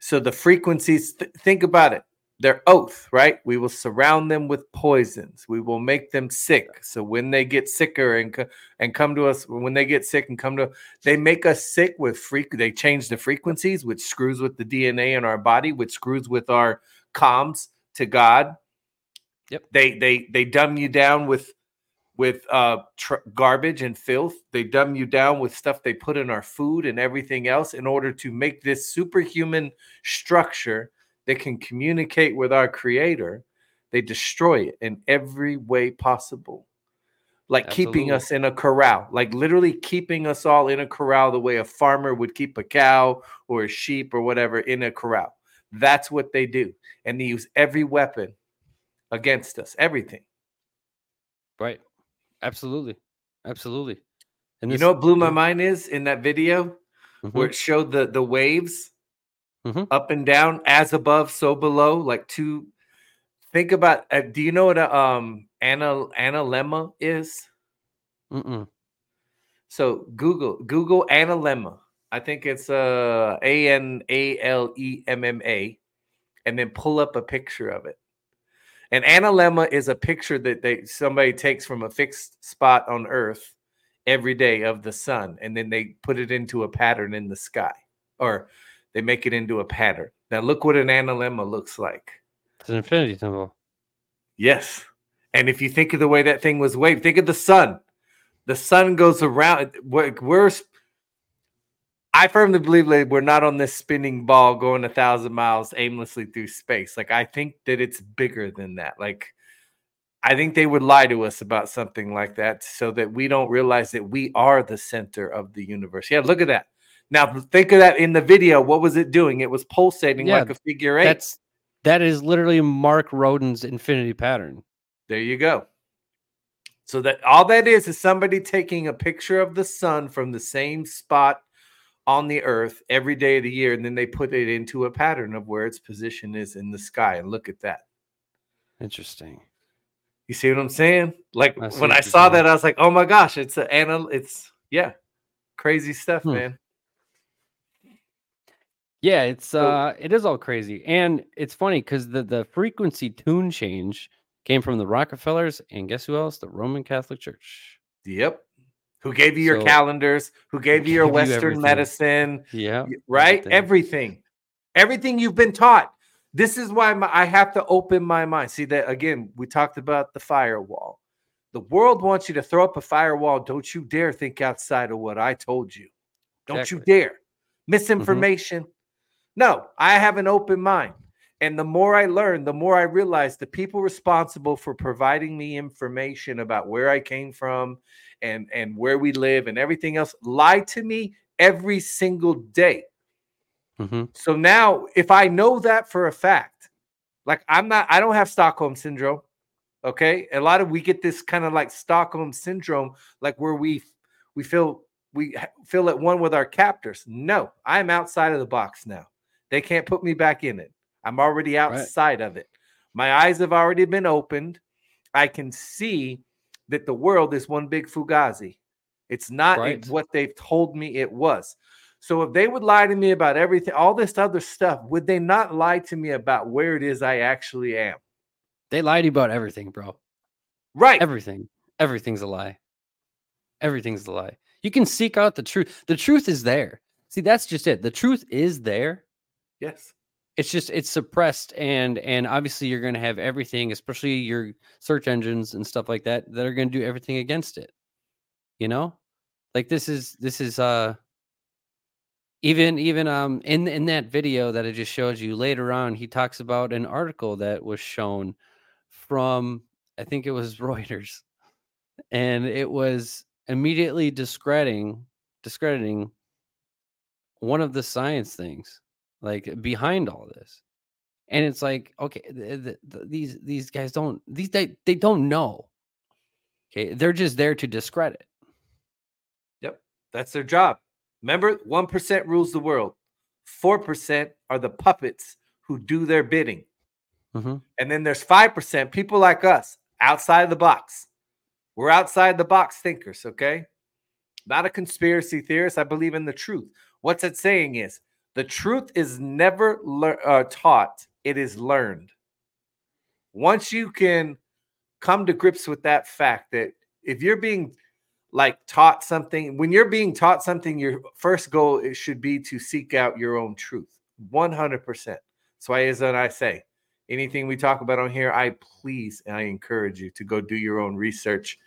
so the frequencies, think about it, their oath, right? We will surround them with poisons. We will make them sick. So when they get sicker and come to us, they make us sick with they change the frequencies, which screws with the DNA in our body, which screws with our comms to God. Yep. They dumb you down with garbage and filth. They dumb you down with stuff they put in our food and everything else in order to make this superhuman structure that can communicate with our creator. They destroy it in every way possible. Like Absolutely. Keeping us in a corral, like literally keeping us all in a corral the way a farmer would keep a cow or a sheep or whatever in a corral. That's what they do. And they use every weapon against us, everything. Right. Absolutely. Absolutely. And you know what blew my mind is in that video where it showed the waves. Mm-hmm. Up and down, as above, so below. Like to think about. Do you know what analemma is? Mm-mm. So Google analemma. I think it's analemma, and then pull up a picture of it. An analemma is a picture that somebody takes from a fixed spot on Earth every day of the sun, and then they put it into a pattern in the sky, or they make it into a pattern. Now look what an analemma looks like. It's an infinity symbol. Yes. And if you think of the way that thing was waved, think of the sun. The sun goes around. I firmly believe that we're not on this spinning ball going 1,000 miles aimlessly through space. Like, I think that it's bigger than that. Like, I think they would lie to us about something like that so that we don't realize that we are the center of the universe. Yeah, look at that. Now, think of that in the video. What was it doing? It was pulsating like a figure eight. That is literally Mark Rodin's infinity pattern. There you go. So that all that is somebody taking a picture of the sun from the same spot on the earth every day of the year, and then they put it into a pattern of where its position is in the sky. And look at that. Interesting. You see what I'm saying? Like, when I saw that, I was like, oh, my gosh, it's crazy stuff, man. Yeah, it is all crazy. And it's funny because the frequency tune change came from the Rockefellers and guess who else? The Roman Catholic Church. Yep. Who gave you your calendars, who gave you your Western medicine. Yeah. Right? Everything. Everything you've been taught. This is why I have to open my mind. See, that again, we talked about the firewall. The world wants you to throw up a firewall. Don't you dare think outside of what I told you. Don't Exactly. you dare. Misinformation. Mm-hmm. No, I have an open mind. And the more I learn, the more I realize the people responsible for providing me information about where I came from and where we live and everything else lie to me every single day. Mm-hmm. So now if I know that for a fact, like I don't have Stockholm syndrome. Okay. A lot of, we get this kind of like Stockholm syndrome, like where we feel at one with our captors. No, I'm outside of the box now. They can't put me back in it. I'm already outside of it. My eyes have already been opened. I can see that the world is one big fugazi. It's not what they've told me it was. So if they would lie to me about everything, all this other stuff, would they not lie to me about where it is I actually am? They lie to you about everything, bro. Right. Everything. Everything's a lie. Everything's a lie. You can seek out the truth. The truth is there. See, that's just it. The truth is there. Yes. It's just, it's suppressed. And obviously you're going to have everything, especially your search engines and stuff like that, that are going to do everything against it. You know, like this is even in that video that I just showed you later on, he talks about an article that was shown from, I think it was Reuters, and it was immediately discrediting one of the science things. Like behind all this, and it's like, okay, these guys don't, these they don't know. Okay, they're just there to discredit. Yep, that's their job. Remember, 1% rules the world. 4% are the puppets who do their bidding, mm-hmm. and then there's 5% people like us outside of the box. We're outside the box thinkers. Okay, not a conspiracy theorist. I believe in the truth. What's it saying is. The truth is never taught. It is learned. Once you can come to grips with that fact that if you're being like taught something, when you're being taught something, your first goal it should be to seek out your own truth. 100%. That's why as I say, anything we talk about on here, I please and I encourage you to go do your own research.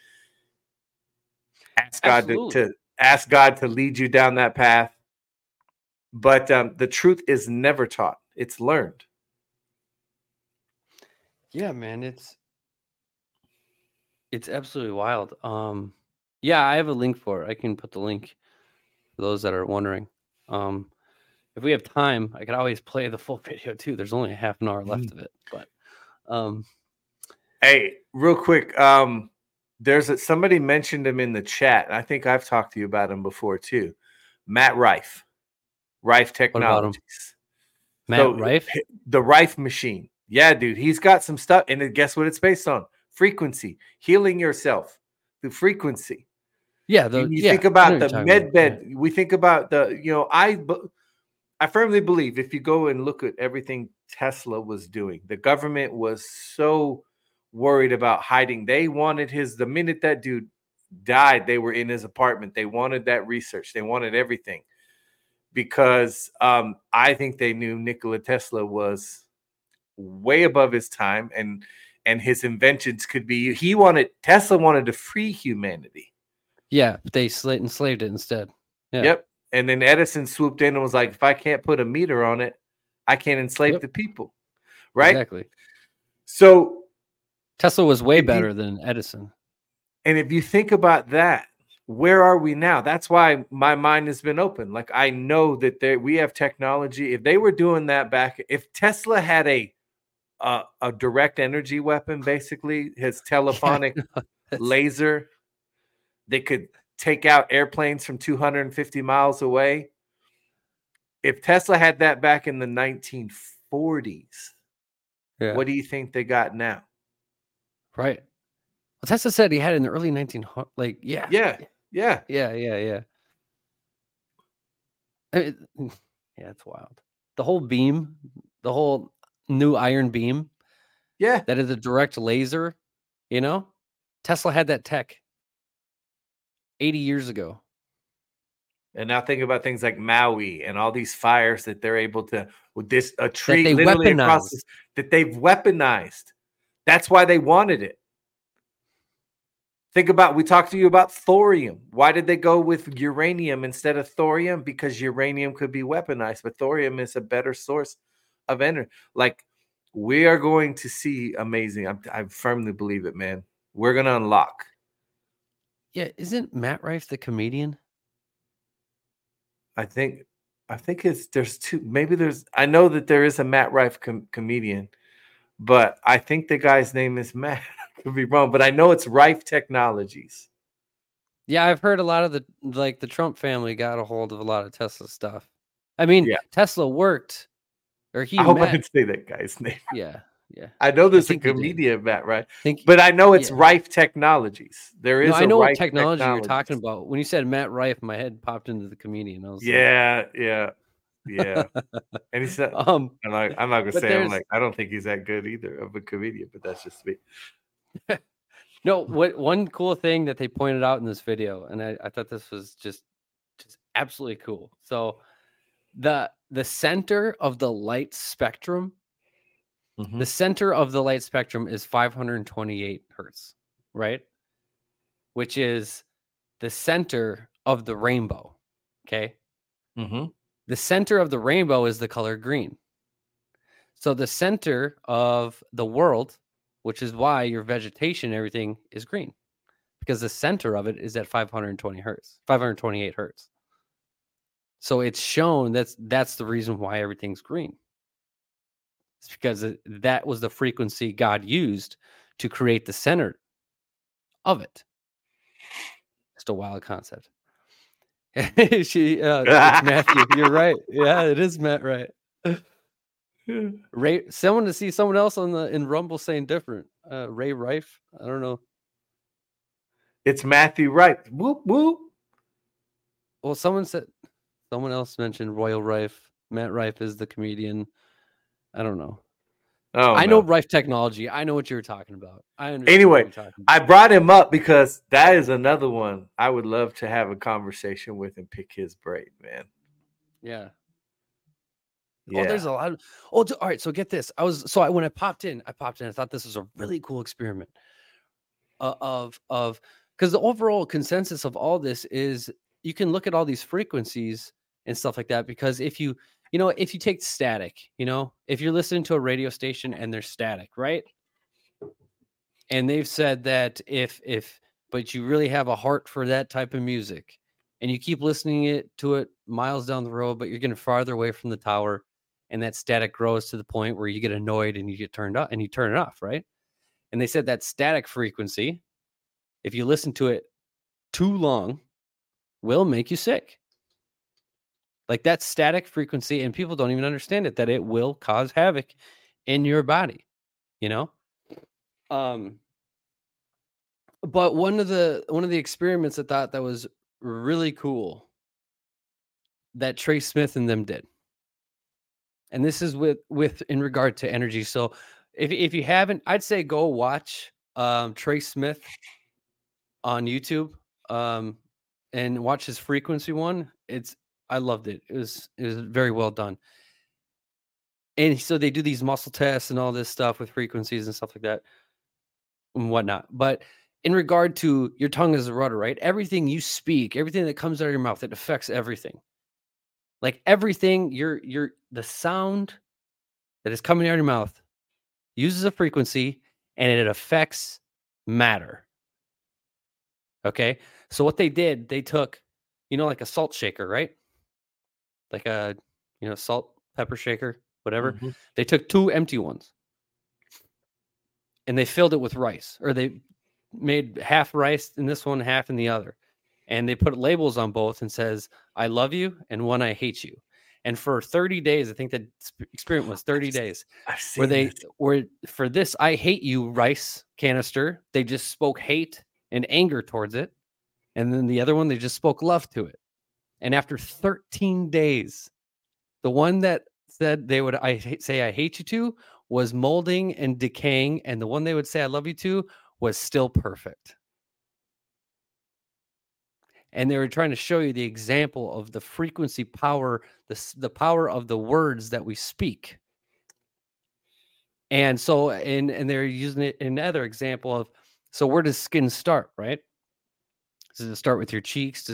Ask God to ask God to lead you down that path. But the truth is never taught. It's learned. Yeah, man. It's absolutely wild. Yeah, I have a link for it. I can put the link for those that are wondering. If we have time, I could always play the full video too. There's only a half an hour left of it. But hey, real quick. Somebody mentioned him in the chat. I think I've talked to you about him before too. Matt Rife. Rife Technologies. Matt Rife? The Rife machine. Yeah, dude. He's got some stuff. And guess what it's based on? Frequency. Healing yourself. The frequency. Yeah. You think about the med bed. Yeah. We think about the, you know, I firmly believe if you go and look at everything Tesla was doing, the government was so worried about hiding. They wanted the minute that dude died, they were in his apartment. They wanted that research. They wanted everything. Because I think they knew Nikola Tesla was way above his time, and his inventions could be. Tesla wanted to free humanity. Yeah, but they enslaved it instead. Yeah. Yep. And then Edison swooped in and was like, "If I can't put a meter on it, I can't enslave the people." Right. Exactly. So Tesla was way better than Edison. And if you think about that. Where are we now? That's why my mind has been open. Like I know that we have technology. If they were doing that back, if Tesla had a direct energy weapon, basically his telephonic laser, they could take out airplanes from 250 miles away. If Tesla had that back in the 1940s, what do you think they got now? Right. Well, Tesla said he had it in the early 1900s. Like, I mean, it's wild. The whole new iron beam. Yeah. That is a direct laser. You know, Tesla had that tech 80 years ago. And now think about things like Maui and all these fires that they're able to with this a tree that literally across that they've weaponized. That's why they wanted it. Think about, we talked to you about thorium. Why did they go with uranium instead of thorium? Because uranium could be weaponized, but thorium is a better source of energy. Like, we are going to see amazing. I firmly believe it, man. We're going to unlock. Yeah, isn't Matt Rife the comedian? I think it's, there's two, maybe there's, I know that there is a Matt Rife comedian, but I think the guy's name is Matt. I could be wrong, but I know it's Rife Technologies. Yeah, I've heard a lot of the Trump family got a hold of a lot of Tesla stuff. I mean, yeah. Tesla worked, or he. I hope I could say that guy's name. Yeah, yeah. I know there's a comedian, Matt, right? But I know it's Rife Technologies. There is. No, I know what technology you're talking about. When you said Matt Rife, my head popped into the comedian. I was yeah. And he said, I'm not gonna say. I'm like, I don't think he's that good either of a comedian, but that's just me. No, what one cool thing that they pointed out in this video, and I thought this was just absolutely cool. So the center of the light spectrum, the center of the light spectrum is 528 hertz, right? Which is the center of the rainbow. Okay. Mm-hmm. The center of the rainbow is the color green. So the center of the world, which is why your vegetation, everything is green, because the center of it is at 528 hertz. So it's shown that's the reason why everything's green. It's because that was the frequency God used to create the center of it. Just a wild concept. It's Matthew, you're right. Yeah, it is Matt Right. Ray, someone to see someone else on in Rumble saying different. Ray Rife, I don't know. It's Matthew Rife. Whoop whoop. Well, someone else mentioned Royal Rife. Matt Rife is the comedian. I don't know. Oh, I know Rife Technology. I know what you were talking about. I understand. Anyway, I brought him up because that is another one I would love to have a conversation with and pick his brain, man. Yeah. Yeah. Oh, there's a lot of. Oh, all right. So get this. When I popped in. I thought this was a really cool experiment. Because the overall consensus of all this is you can look at all these frequencies and stuff like that. Because if you take static, if you're listening to a radio station and they're static, right? And they've said that but you really have a heart for that type of music, and you keep listening to it miles down the road, but you're getting farther away from the tower. And that static grows to the point where you get annoyed and you get turned off and you turn it off, right? And they said that static frequency, if you listen to it too long, will make you sick. Like that static frequency, and people don't even understand it, that it will cause havoc in your body, But one of the experiments I thought that was really cool that Trey Smith and them did. And this is with in regard to energy. So if you haven't, I'd say go watch Trey Smith on YouTube and watch his frequency one. I loved it. It was very well done. And so they do these muscle tests and all this stuff with frequencies and stuff like that and whatnot. But in regard to your tongue is a rudder, right? Everything you speak, everything that comes out of your mouth, it affects everything. Like everything, the sound that is coming out of your mouth uses a frequency and it affects matter. Okay. So what they did, they took, like a salt shaker, right? Like a, salt, pepper shaker, whatever. Mm-hmm. They took two empty ones and they filled it with rice, or they made half rice in this one, half in the other. And they put labels on both and says, I love you. And one, I hate you. And for 30 days, I think that experiment was 30 days where they were for this, I hate you rice canister. They just spoke hate and anger towards it. And then the other one, they just spoke love to it. And after 13 days, the one that said I hate you to was molding and decaying. And the one they would say, I love you to was still perfect. And they were trying to show you the example of the frequency power, the power of the words that we speak. And so, and they're using it in another example of So where does skin start, right? Does it start with your cheeks?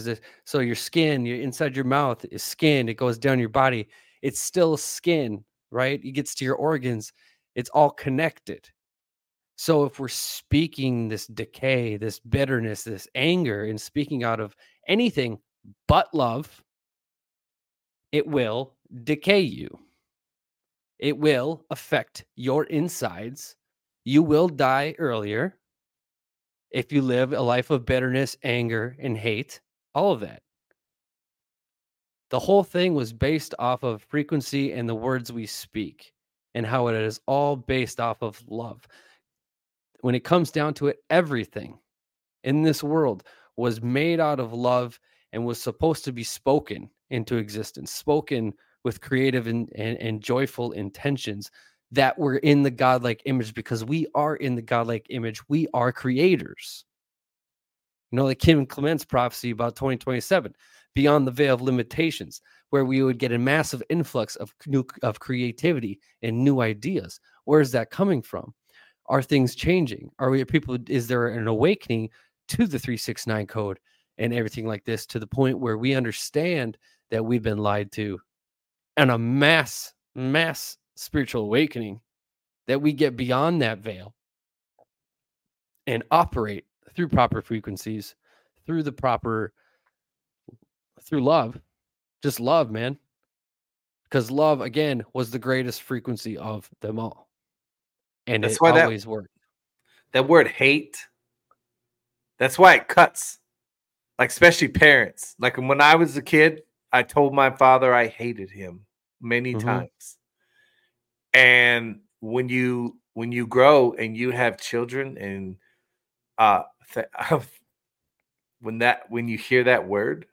So your skin, your inside your mouth is skin. It goes down your body. It's still skin, right? It gets to your organs. It's all connected. So if we're speaking this decay, this bitterness, this anger, and speaking out of anything but love, it will decay you. It will affect your insides. You will die earlier if you live a life of bitterness, anger, and hate, all of that. The whole thing was based off of frequency and the words we speak and how it is all based off of love. When it comes down to it, everything in this world was made out of love and was supposed to be spoken into existence, spoken with creative and joyful intentions that were in the godlike image, because we are in the godlike image. We are creators. You know, like Kim Clement's prophecy about 2027, beyond the veil of limitations, where we would get a massive influx of creativity and new ideas. Where is that coming from? Are things changing? Is there an awakening to the 369 code and everything like this, to the point where we understand that we've been lied to, and a mass spiritual awakening, that we get beyond that veil and operate through proper frequencies, through love, just love, man. Because love, again, was the greatest frequency of them all. And that's why it always worked. That word hate, that's why it cuts. Like, especially parents. Like, when I was a kid, I told my father I hated him many times. And when you grow and you have children, and when you hear that word,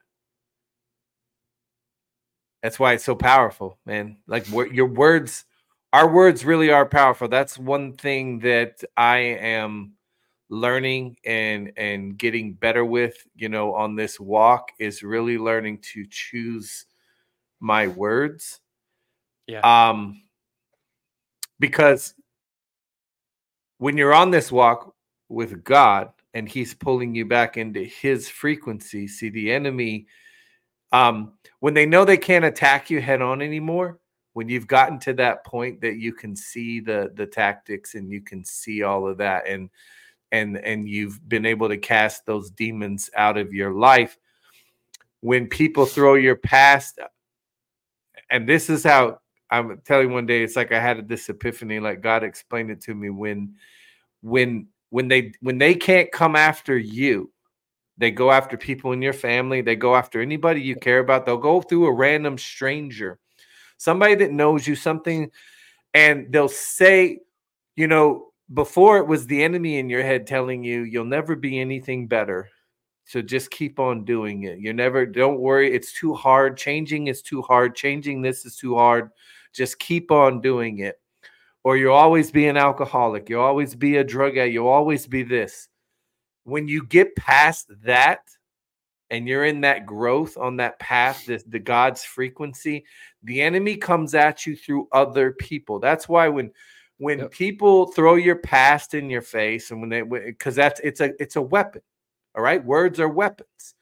that's why it's so powerful, man. Like, your words, our words really are powerful. That's one thing that I am learning and getting better with, you know, on this walk, is really learning to choose my words. Yeah. Because when you're on this walk with God and he's pulling you back into his frequency, see, the enemy, when they know they can't attack you head on anymore, when you've gotten to that point that you can see the tactics and you can see all of that, and you've been able to cast those demons out of your life, when people throw your past, and this is how I'm telling you, one day, it's like I had this epiphany, like God explained it to me. When they can't come after you, they go after people in your family. They go after anybody you care about. They'll go through a random stranger, somebody that knows you something, and they'll say, you know, before it was the enemy in your head telling you, you'll never be anything better. So just keep on doing it. Don't worry. It's too hard. Changing is too hard. Changing this is too hard. Just keep on doing it. Or you'll always be an alcoholic. You'll always be a drug addict. You'll always be this. When you get past that and you're in that growth on that path, the God's frequency, the enemy comes at you through other people. That's why when people throw your past in your face, and because it's a weapon. All right, words are weapons.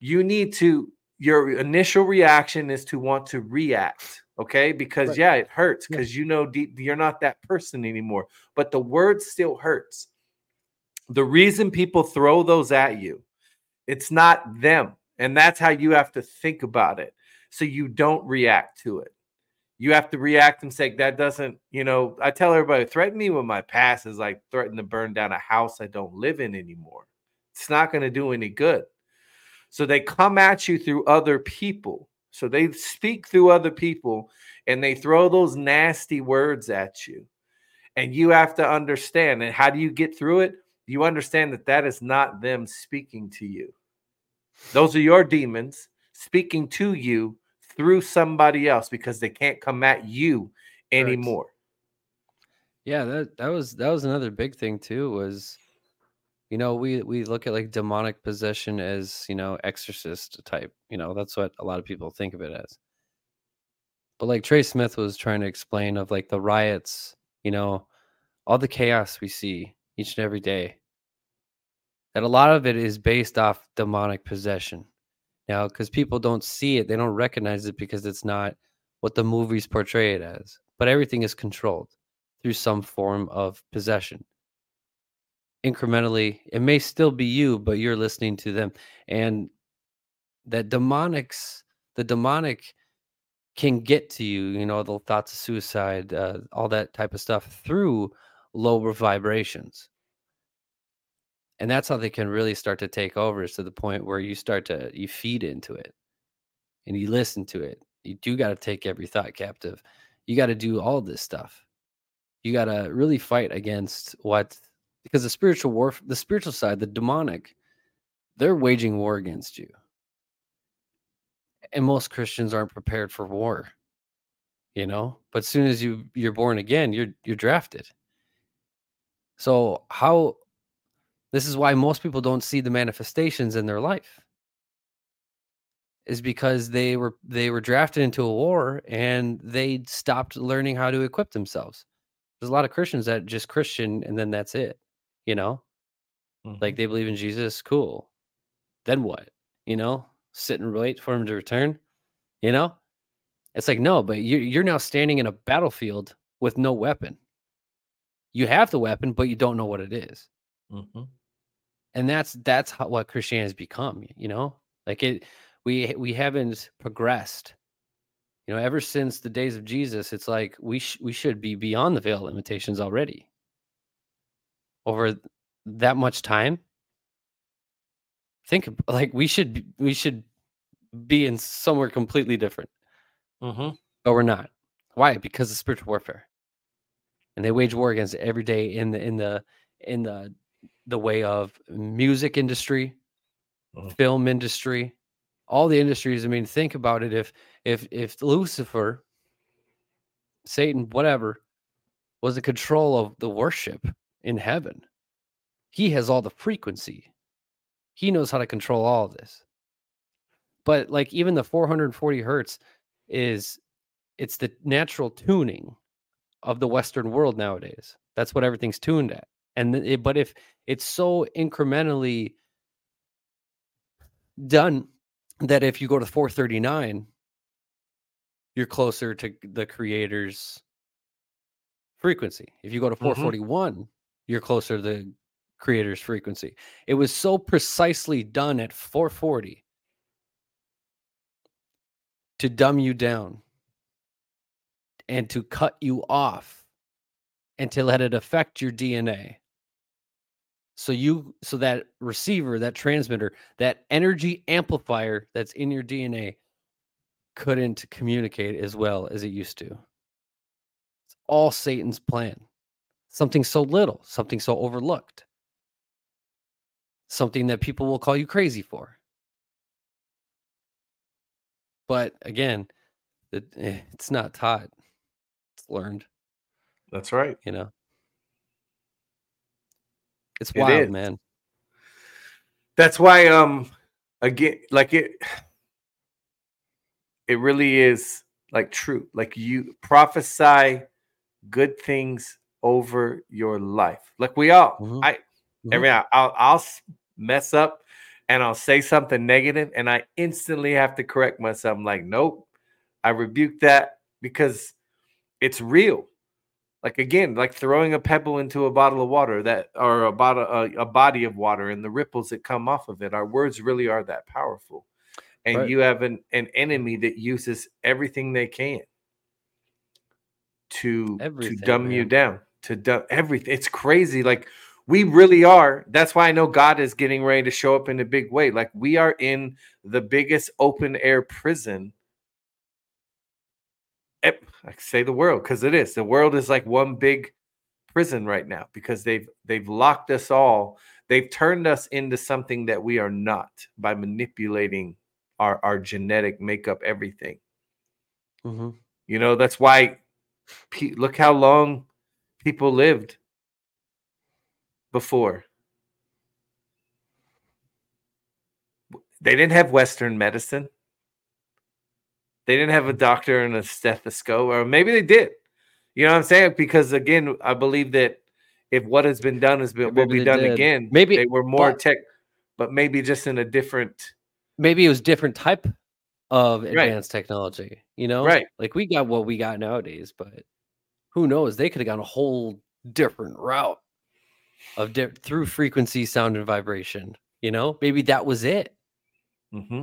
Your initial reaction is to want to react, okay? Because right. Yeah, it hurts, because you know deep you're not that person anymore, but the word still hurts. The reason people throw those at you, it's not them, and that's how you have to think about it, so you don't react to it. You have to react and say, that doesn't, you know, I tell everybody, threaten me with my past is like threaten to burn down a house I don't live in anymore. It's not going to do any good. So they come at you through other people. So they speak through other people, and they throw those nasty words at you. And you have to understand. And how do you get through it? You understand that is not them speaking to you. Those are your demons speaking to you through somebody else, because they can't come at you anymore. Yeah, that was another big thing too, was, you know, we look at like demonic possession as, you know, exorcist type, you know, that's what a lot of people think of it as. But like Trey Smith was trying to explain, of like the riots, you know, all the chaos we see each and every day, that a lot of it is based off demonic possession. Now, because people don't see it, they don't recognize it because it's not what the movies portray it as. But everything is controlled through some form of possession. Incrementally, it may still be you, but you're listening to them. And that the demonic can get to you, you know, the thoughts of suicide, all that type of stuff through lower vibrations. And that's how they can really start to take over, is to the point where you feed into it and you listen to it. You do got to take every thought captive. You got to do all this stuff. You got to really fight against because the spiritual side, the demonic, they're waging war against you. And most Christians aren't prepared for war, you know, but as soon as you're born again, you're drafted. So this is why most people don't see the manifestations in their life, is because they were drafted into a war and they stopped learning how to equip themselves. There's a lot of Christians that just Christian and then that's it, you know, like they believe in Jesus. Cool. Then what, you know, sit and wait for him to return, you know, it's like, no, but you're now standing in a battlefield with no weapon. You have the weapon, but you don't know what it is. Mm-hmm. And that's what Christianity has become, you know, like we haven't progressed, you know, ever since the days of Jesus. It's like we should be beyond the veil of limitations already over that much time. Think like we should be in somewhere completely different, but we're not. Why? Because of spiritual warfare, and they wage war against it every day in the way of music industry, film industry, all the industries. I mean, think about it. If Lucifer, Satan, whatever, was in control of the worship in heaven, he has all the frequency. He knows how to control all of this. But like even the 440 hertz it's the natural tuning of the Western world nowadays. That's what everything's tuned at. But if it's so incrementally done that if you go to 439, you're closer to the creator's frequency. If you go to 441, you're closer to the creator's frequency. It was so precisely done at 440 to dumb you down and to cut you off and to let it affect your DNA. So that receiver, that transmitter, that energy amplifier that's in your DNA couldn't communicate as well as it used to. It's all Satan's plan. Something so little, something so overlooked, something that people will call you crazy for. But again, it's not taught. It's learned. That's right. You know, it's wild, man. That's why, again, like it really is like true. Like you prophesy good things over your life. Like we all, every hour, I'll mess up and I'll say something negative and I instantly have to correct myself. I'm like, nope, I rebuke that because it's real. Like, again, like throwing a pebble into a bottle of water or a body of water and the ripples that come off of it. Our words really are that powerful. And right. You have an enemy that uses everything they can to dumb you down, to dumb everything. It's crazy. Like, we really are. That's why I know God is getting ready to show up in a big way. Like we are in the biggest open air prison. I say the world because it is. The world is like one big prison right now because they've locked us all. They've turned us into something that we are not by manipulating our genetic makeup, everything. Mm-hmm. You know, that's why look how long people lived before. They didn't have Western medicine. They didn't have a doctor and a stethoscope, or maybe they did. You know what I'm saying? Because again, I believe that if what has been done will be done again. Maybe they were more tech, but maybe just in a different. Maybe it was different type of advanced technology. You know, right? Like we got what we got nowadays, but who knows? They could have gone a whole different route of through frequency, sound, and vibration. You know, maybe that was it. Mm-hmm.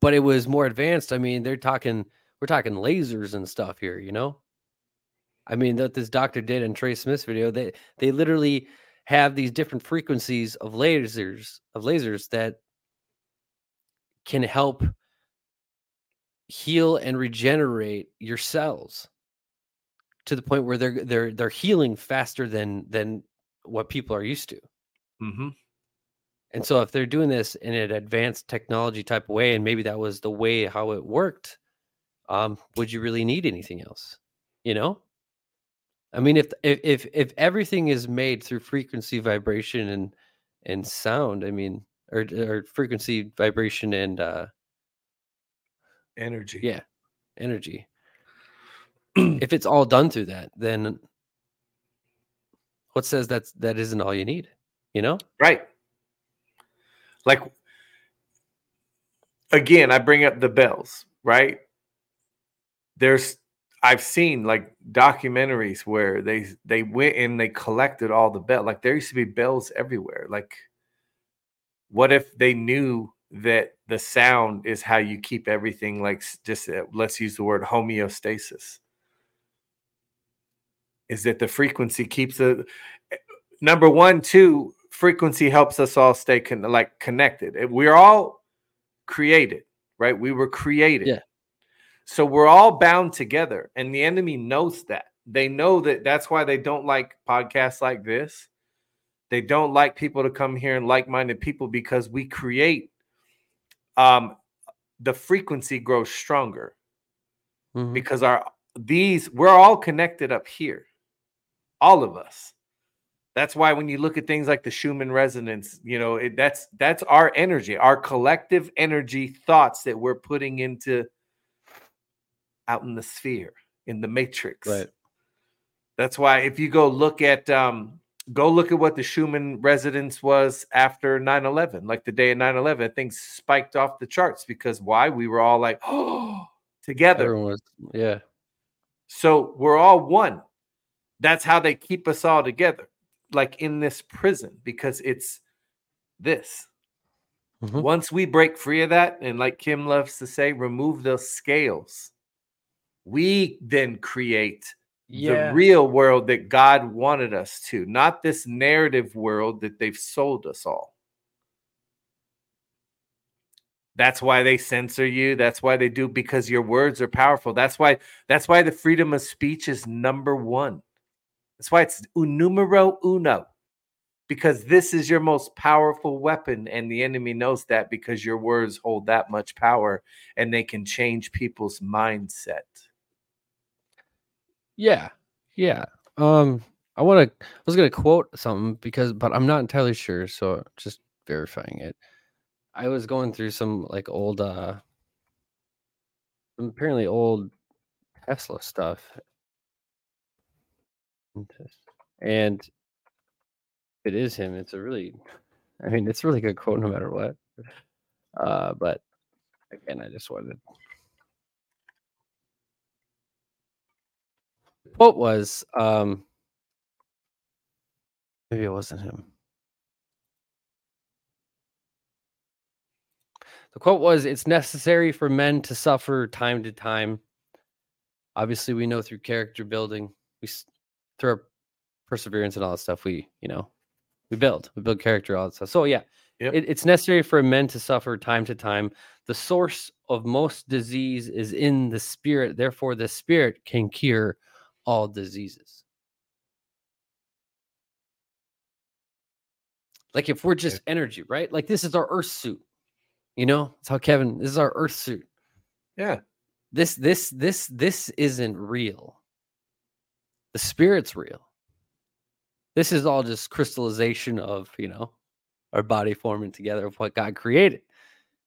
But it was more advanced. I mean, we're talking lasers and stuff here. You know. I mean, that this doctor did in Trey Smith's video, they literally have these different frequencies of lasers that can help heal and regenerate your cells to the point where they're healing faster than what people are used to. Mm-hmm. And so if they're doing this in an advanced technology type of way, and maybe that was the way how it worked, would you really need anything else? You know? I mean, if everything is made through frequency, vibration, and sound, I mean, or frequency, vibration, and energy. Yeah, energy. If it's all done through that, then what says that isn't all you need? You know, right? Like again, I bring up the bells, right? I've seen like documentaries where they went and they collected all the bells. Like there used to be bells everywhere. Like what if they knew that the sound is how you keep everything? Like just let's use the word homeostasis. Is that the frequency keeps frequency helps us all stay connected. We're all created, right? We were created. Yeah. So we're all bound together, and the enemy knows that. They know that. That's why they don't like podcasts like this. They don't like people to come here and like-minded people, because we create the frequency grows stronger. Mm-hmm. Because we're all connected up here, all of us. That's why when you look at things like the Schumann resonance, you know, that's our energy, our collective energy thoughts that we're putting into out in the sphere, in the matrix. Right. That's why if you go look at what the Schumann resonance was after 9/11, like the day of 9/11, things spiked off the charts because why? We were all like, oh, together. Everyone was, yeah. So we're all one. That's how they keep us all together, like in this prison, because it's this. Mm-hmm. Once we break free of that, and like Kim loves to say, remove those scales, we then create the real world that God wanted us to, not this narrative world that they've sold us all. That's why they censor you. That's why they do, because your words are powerful. That's why the freedom of speech is number one. That's why it's numero uno, because this is your most powerful weapon, and the enemy knows that, because your words hold that much power, and they can change people's mindset. Yeah, yeah. I was gonna quote something but I'm not entirely sure, so just verifying it. I was going through some like old, apparently old Tesla stuff, and it is him. It's a really good quote, no matter what. But again, I just wanted. The quote was, maybe it wasn't him. The quote was, "It's necessary for men to suffer time to time. Obviously, we know through character building, through our perseverance and all that stuff, we build character, all that stuff." So yeah, yep. It's necessary for men to suffer time to time. The source of most disease is in the spirit. Therefore, the spirit can cure all diseases. Like if we're just energy, right? Like this is our earth suit. You know, it's how Kevin, this is our earth suit. Yeah. This isn't real. The spirit's real. This is all just crystallization of, you know, our body forming together of what God created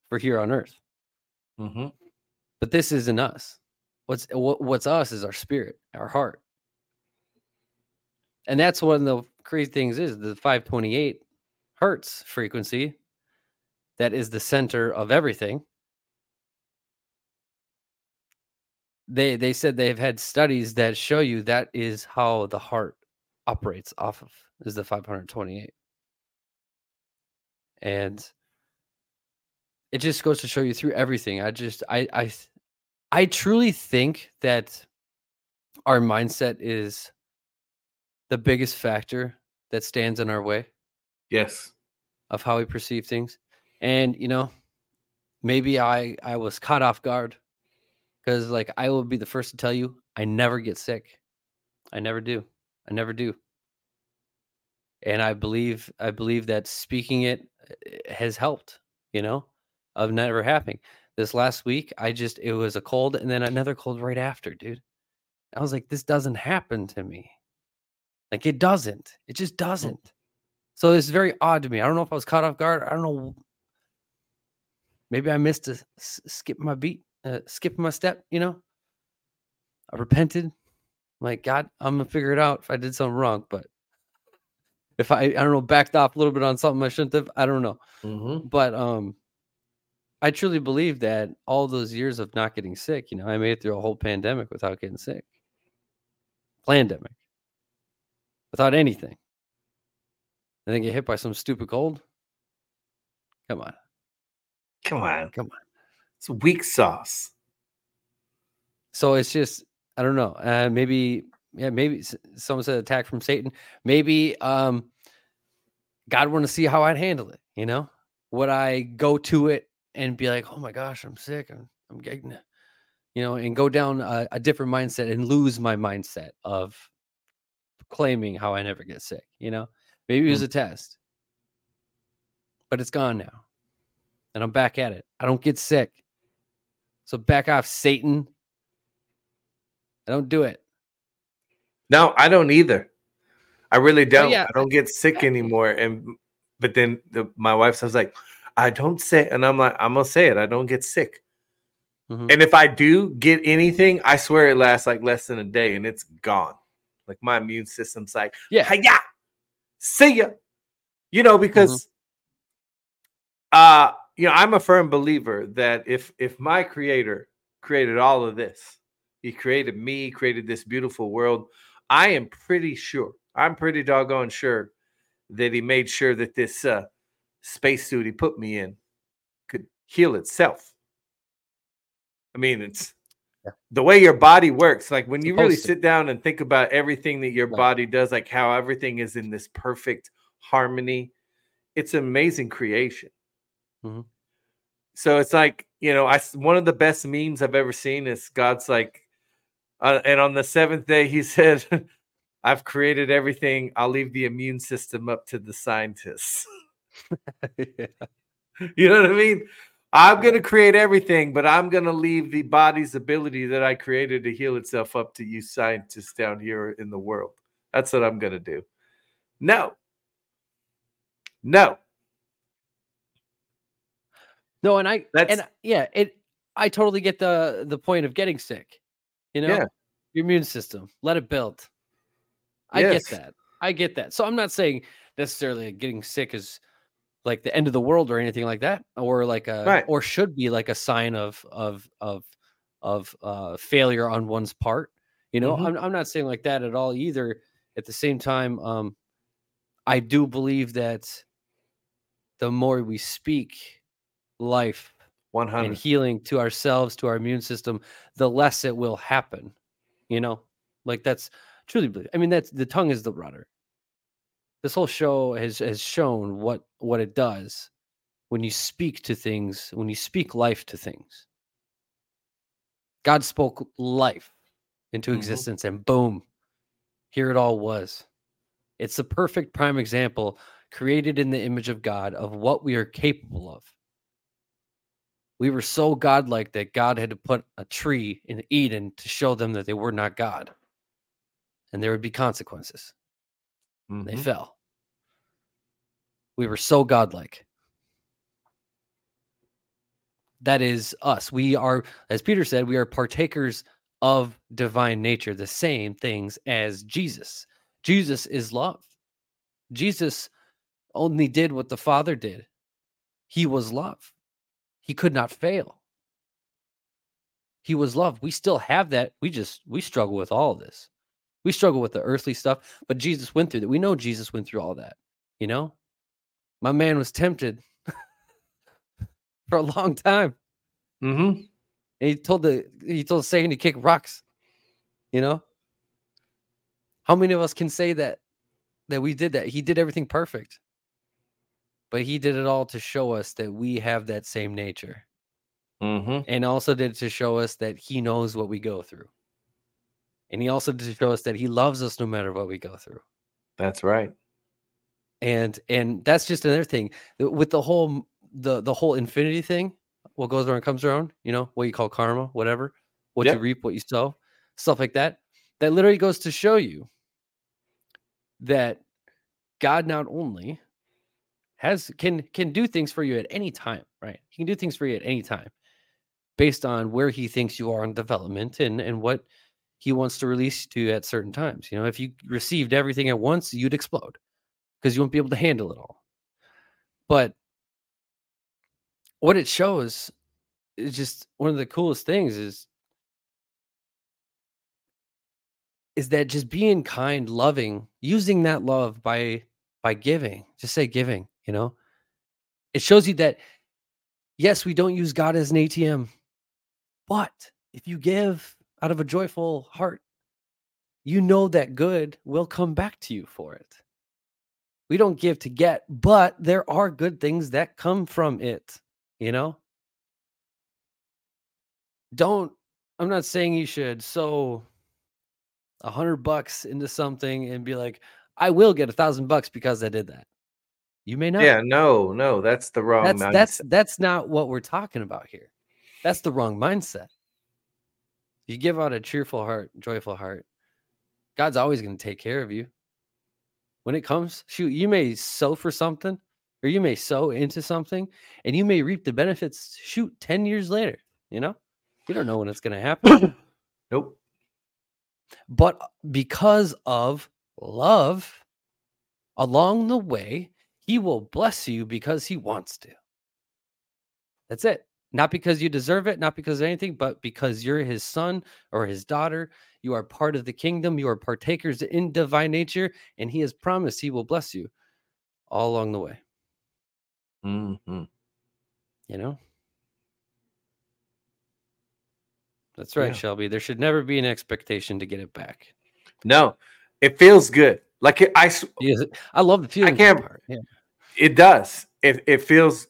for here on earth. Mm-hmm. But this isn't us. What's us is our spirit, our heart. And that's one of the crazy things is the 528 hertz frequency that is the center of everything. They said they've had studies that show you that is how the heart operates off of, is the 528. And it just goes to show you through everything. I truly think that our mindset is the biggest factor that stands in our way. Yes. Of how we perceive things. And, you know, maybe I was caught off guard. Because, like, I will be the first to tell you, I never get sick. I never do. And I believe that speaking it has helped, you know, of never happening. This last week, it was a cold and then another cold right after, dude. I was like, this doesn't happen to me. Like, it doesn't. It just doesn't. So it's very odd to me. I don't know if I was caught off guard. I don't know. Maybe I missed a skip my beat. Skipping my step, you know. I repented. I'm like, God, I'm gonna figure it out if I did something wrong. But if I don't know, backed off a little bit on something I shouldn't have, I don't know. Mm-hmm. But I truly believe that all those years of not getting sick, you know, I made it through a whole pandemic without getting sick. Plandemic. Without anything. And then get hit by some stupid cold. Come on. It's weak sauce. So it's just, I don't know. Maybe someone said attack from Satan. Maybe God wanted to see how I'd handle it. You know, would I go to it and be like, oh my gosh, I'm sick. I'm getting it, you know, and go down a different mindset and lose my mindset of claiming how I never get sick. You know, maybe it was a test, but it's gone now. And I'm back at it. I don't get sick. So back off, Satan. I don't do it. No, I don't either. I really don't. Yeah. I don't get sick anymore. But then my wife says, like, I don't say, and I'm like, I'm going to say it. I don't get sick. Mm-hmm. And if I do get anything, I swear it lasts like less than a day and it's gone. Like my immune system's like, yeah, see ya. You know, because, you know, I'm a firm believer that if my creator created all of this, he created me, created this beautiful world, I'm pretty doggone sure that he made sure that this spacesuit he put me in could heal itself. I mean, it's the way your body works. Like when you really sit down and think about everything that your body does, like how everything is in this perfect harmony, it's an amazing creation. Mm-hmm. So it's like, you know, one of the best memes I've ever seen is God's like, and on the seventh day, he said, I've created everything. I'll leave the immune system up to the scientists. Yeah. You know what I mean? I'm going to create everything, but I'm going to leave the body's ability that I created to heal itself up to you scientists down here in the world. That's what I'm going to do. No, I totally get the point of getting sick. You know, your immune system, let it build. I get that. So I'm not saying necessarily getting sick is like the end of the world or anything like that, or like or should be like a sign of failure on one's part. You know, mm-hmm. I'm not saying like that at all either. At the same time, I do believe that the more we speak life 100 and healing to ourselves, to our immune system, the less it will happen. You know, like that's truly, I mean, that's the tongue is the rudder. This whole show has shown what it does when you speak to things, when you speak life to things. God spoke life into existence and boom, here it all was. It's the perfect prime example created in the image of God of what we are capable of. We were so godlike that God had to put a tree in Eden to show them that they were not God. And there would be consequences. Mm-hmm. They fell. We were so godlike. That is us. We are, as Peter said, we are partakers of divine nature, the same things as Jesus. Jesus is love. Jesus only did what the Father did. He was love. He could not fail. He was love. We still have that. We struggle with all of this. We struggle with the earthly stuff, but Jesus went through that. We know Jesus went through all that. You know, my man was tempted for a long time. Mm-hmm. And he told Satan to kick rocks. You know, how many of us can say that we did that? He did everything perfect, but he did it all to show us that we have that same nature. Mm-hmm. And also did it to show us that he knows what we go through. And he also did to show us that he loves us no matter what we go through. That's right. And that's just another thing with the whole, the whole infinity thing, what goes around comes around, you know, what you call karma, whatever, what you reap, what you sow, stuff like that. That literally goes to show you that God not only can do things for you at any time, right? He can do things for you at any time based on where he thinks you are in development and what he wants to release to you at certain times. You know, if you received everything at once, you'd explode because you wouldn't be able to handle it all. But what it shows is just one of the coolest things is that just being kind, loving, using that love by giving, just say giving, you know, it shows you that, yes, we don't use God as an ATM, but if you give out of a joyful heart, you know that good will come back to you for it. We don't give to get, but there are good things that come from it, you know? I'm not saying you should sow $100 into something and be like, I will get $1,000 because I did that. You may not. Yeah, no, that's the wrong mindset. That's not what we're talking about here. That's the wrong mindset. You give out a cheerful heart, joyful heart. God's always going to take care of you. When it comes, you may sow for something or you may sow into something and you may reap the benefits, 10 years later, you know? You don't know when it's going to happen. Nope. But because of love, along the way, he will bless you because he wants to. That's it. Not because you deserve it, not because of anything, but because you're his son or his daughter. You are part of the kingdom. You are partakers in divine nature, and he has promised he will bless you all along the way. Mm-hmm. You know? That's right, yeah. Shelby. There should never be an expectation to get it back. No, it feels good. Like I love the feeling. I can't. Yeah. It does. It feels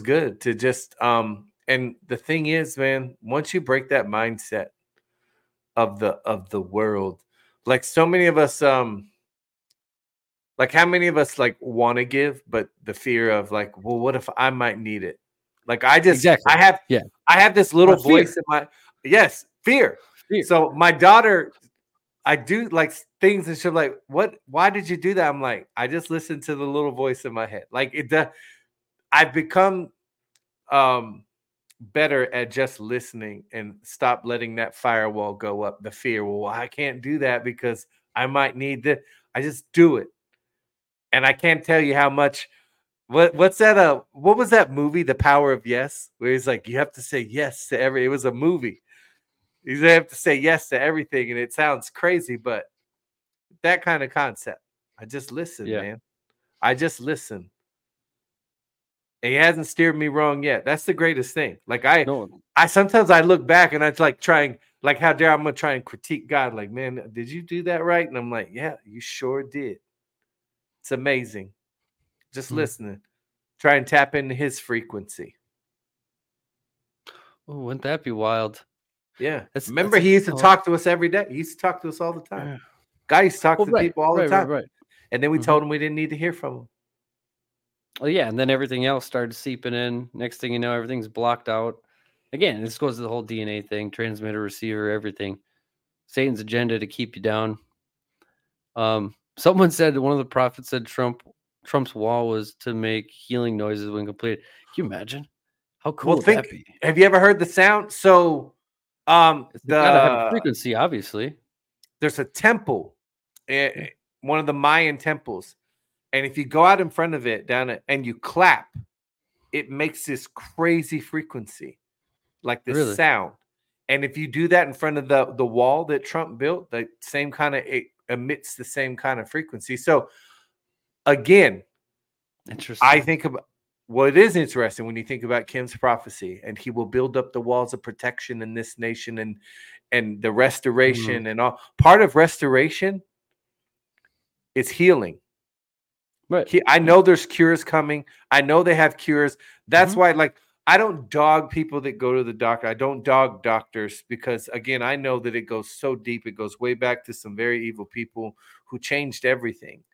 good to just and the thing is, man, once you break that mindset of the world, like so many of us, like how many of us like want to give, but the fear of like, well, what if I might need it? Like I just, exactly. I have this little voice in my, yes, fear. So my daughter, I do like things and she's like, what, why did you do that? I'm like, I just listened to the little voice in my head. Like it does. I've become, better at just listening and stop letting that firewall go up. The fear, well, I can't do that because I might need this. I just do it. And I can't tell you how much, what's that? What was that movie? The Power of Yes, where he's like, you have to say yes to every, it was a movie. You have to say yes to everything. And it sounds crazy, but that kind of concept. I just listen, man. I just listen. He hasn't steered me wrong yet. That's the greatest thing. Like I sometimes I look back and I'm like trying, like how dare I'm gonna try and critique God? Like, man, did you do that right? And I'm like, yeah, you sure did. It's amazing. Just listening. Try and tap into his frequency. Oh, wouldn't that be wild? Yeah. Remember he used to talk to us every day. He used to talk to us all the time. Yeah. God used to talk to people all the time. Right. And then we told him we didn't need to hear from him. Well, yeah, and then everything else started seeping in. Next thing you know, everything's blocked out. Again, this goes to the whole DNA thing, transmitter, receiver, everything. Satan's agenda to keep you down. Someone said, one of the prophets said Trump's wall was to make healing noises when completed. Can you imagine? How cool would that be? Have you ever heard the sound? So it's the frequency, obviously. There's a temple, one of the Mayan temples. And if you go out in front of it down and you clap, it makes this crazy frequency, like this sound. And if you do that in front of the wall that Trump built, the same kind of, it emits the same kind of frequency. So again, interesting. I think about, well, it is interesting when you think about Kim's prophecy, and he will build up the walls of protection in this nation, and the restoration and all. Part of restoration is healing. Right. I know there's cures coming. I know they have cures. That's why, I don't dog people that go to the doctor. I don't dog doctors because, again, I know that it goes so deep. It goes way back to some very evil people who changed everything.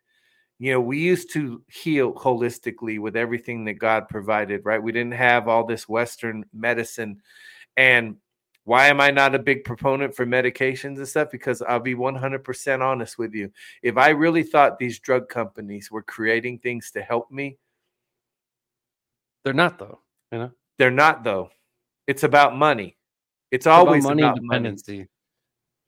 You know, we used to heal holistically with everything that God provided, right? We didn't have all this Western medicine. And why am I not a big proponent for medications and stuff? Because I'll be 100% honest with you. If I really thought these drug companies were creating things to help me. They're not, though. You know? They're not, though. It's about money. It's always about money. About dependency. Money.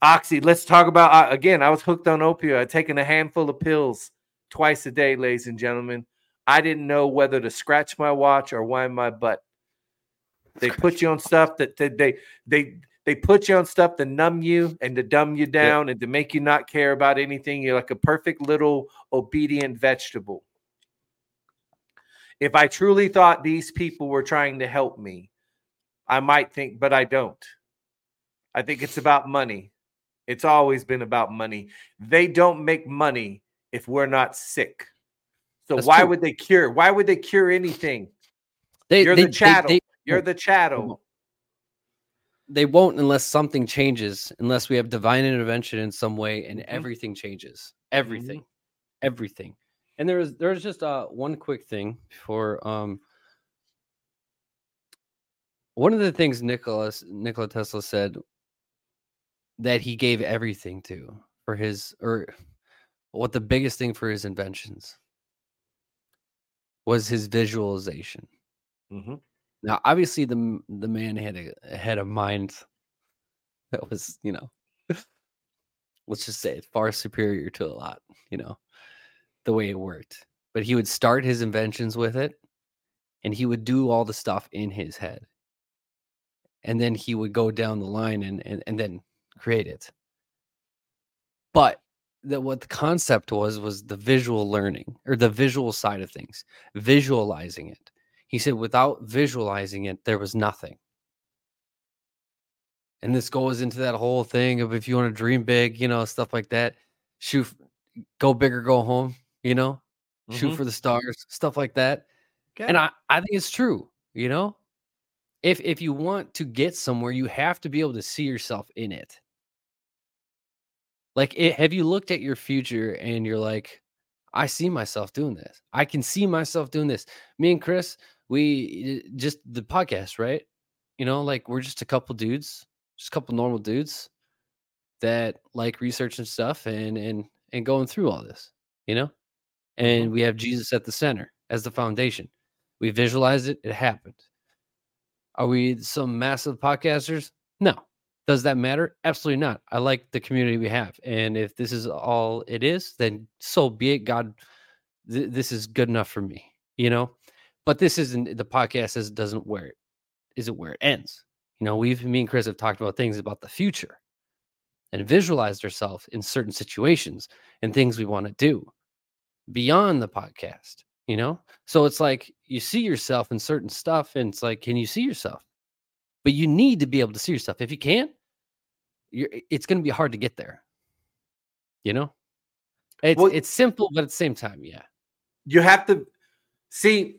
Oxy. Let's talk about, again, I was hooked on opioid, taking a handful of pills twice a day, ladies and gentlemen. I didn't know whether to scratch my watch or wind my butt. They put you on stuff that they put you on stuff to numb you and to dumb you down and to make you not care about anything. You're like a perfect little obedient vegetable. If I truly thought these people were trying to help me, I might think, but I don't. I think it's about money. It's always been about money. They don't make money if we're not sick. So that's why true. Would they cure? Why would they cure anything? You're the chattel. You're the chattel. They won't unless something changes, unless we have divine intervention in some way, and everything changes. Everything. Everything. And there's just one quick thing before. One of the things Nikola Tesla said that he gave everything to for his, or what the biggest thing for his inventions was his visualization. Mm-hmm. Now, obviously, the man had a head of mind that was, you know, let's just say far superior to a lot, you know, the way it worked. But he would start his inventions with it, and he would do all the stuff in his head. And then he would go down the line and then create it. But what the concept was the visual learning, or the visual side of things, visualizing it. He said, without visualizing it, there was nothing. And this goes into that whole thing of if you want to dream big, you know, stuff like that, shoot, go big or go home, you know, shoot for the stars, stuff like that. Okay. And I think it's true, you know, if you want to get somewhere, you have to be able to see yourself in it. Like, have you looked at your future and you're like, I see myself doing this. I can see myself doing this. Me and Chris, we just the podcast, right? You know, like we're just a couple dudes, just a couple normal dudes that like research and stuff and going through all this, you know, and we have Jesus at the center as the foundation. We visualized it. It happened. Are we some massive podcasters? No. Does that matter? Absolutely not. I like the community we have. And if this is all it is, then so be it. God, this is good enough for me, you know, but this isn't the podcast says it doesn't where it isn't where it ends. You know, me and Chris have talked about things about the future and visualized ourselves in certain situations and things we want to do beyond the podcast, you know? So it's like, you see yourself in certain stuff and it's like, can you see yourself? But you need to be able to see yourself. If you can't, it's going to be hard to get there. You know, it's simple, but at the same time, yeah. You have to see.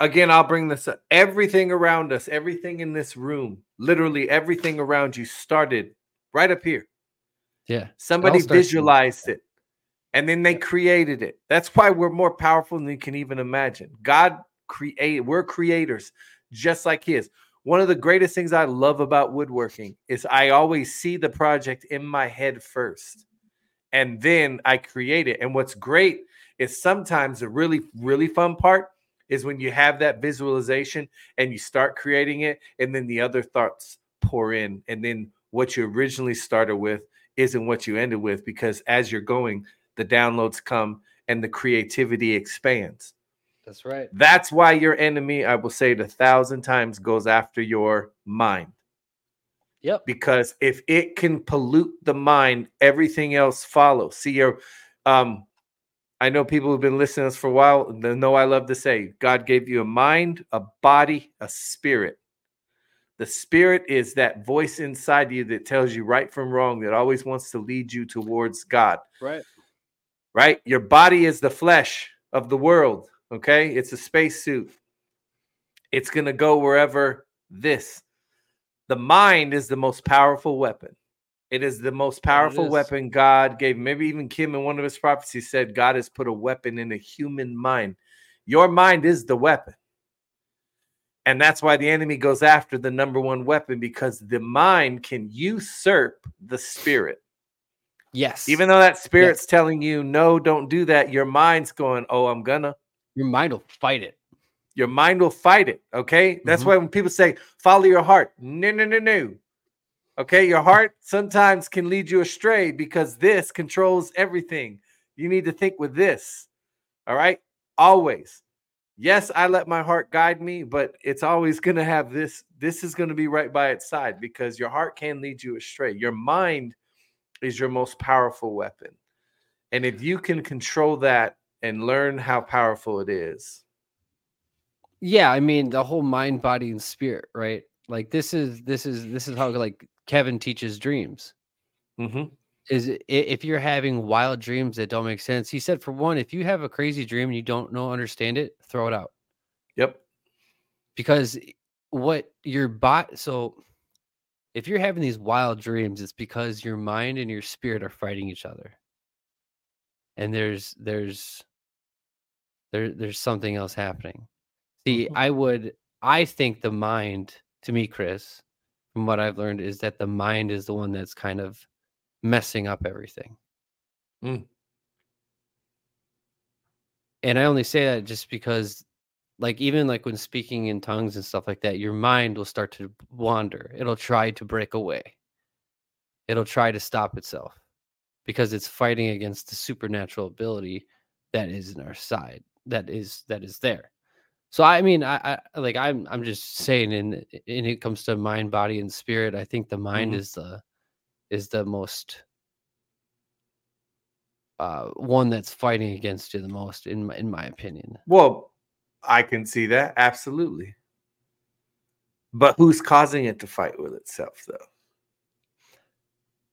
Again, I'll bring this up. Everything around us, everything in this room, literally everything around you started right up here. Yeah. Somebody visualized it, and then they created it. That's why we're more powerful than you can even imagine. God created. We're creators, just like He is. One of the greatest things I love about woodworking is I always see the project in my head first, and then I create it. And what's great is sometimes the really, really fun part is when you have that visualization and you start creating it, and then the other thoughts pour in. And then what you originally started with isn't what you ended with, because as you're going, the downloads come and the creativity expands. That's right. That's why your enemy, I will say it 1,000 times, goes after your mind. Yep. Because if it can pollute the mind, everything else follows. See, your, I know people who've been listening to us for a while, they know I love to say, God gave you a mind, a body, a spirit. The spirit is that voice inside you that tells you right from wrong, that always wants to lead you towards God. Right. Right? Your body is the flesh of the world, okay? It's a spacesuit. It's going to go wherever this. The mind is the most powerful weapon. It is the most powerful weapon God gave. Maybe even Kim in one of his prophecies said, God has put a weapon in a human mind. Your mind is the weapon. And that's why the enemy goes after the number one weapon, because the mind can usurp the spirit. Yes. Even though that spirit's telling you, no, don't do that. Your mind's going, oh, I'm gonna. Your mind will fight it. Your mind will fight it, okay? That's why when people say, follow your heart, no, no, no, no. Okay, your heart sometimes can lead you astray because this controls everything. You need to think with this, all right? Always. Yes, I let my heart guide me, but it's always going to have this. This is going to be right by its side because your heart can lead you astray. Your mind is your most powerful weapon. And if you can control that and learn how powerful it is. Yeah, I mean, the whole mind, body, and spirit, right? Like this is how like Kevin teaches dreams. Is if you're having wild dreams that don't make sense, he said, for one, if you have a crazy dream and you don't know, understand it, throw it out. Yep. Because what your body, so if you're having these wild dreams, it's because your mind and your spirit are fighting each other. And there's something else happening. See, I think the mind, to me, Chris, from what I've learned, is that the mind is the one that's kind of messing up everything. And I only say that just because, like, even like when speaking in tongues and stuff like that, your mind will start to wander. It'll try to break away. It'll try to stop itself because it's fighting against the supernatural ability that is in our side, that is there. So, I mean, I'm just saying, in it comes to mind, body, and spirit, I think the mind is the most one that's fighting against you the most, in my opinion. Well, I can see that, absolutely. But who's causing it to fight with itself,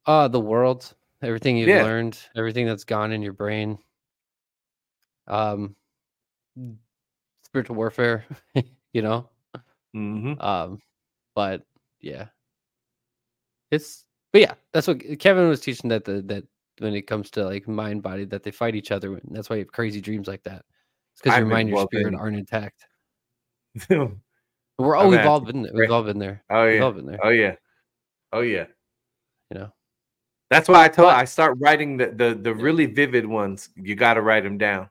though? The world, everything you've learned, everything that's gone in your brain. Spiritual warfare, you know. But yeah, that's what Kevin was teaching, that when it comes to like mind body, that they fight each other. And that's why you have crazy dreams like that. It's because your mind and your spirit aren't intact. We've all been there. Oh yeah. You know, that's why I start writing the really vivid ones. You got to write them down.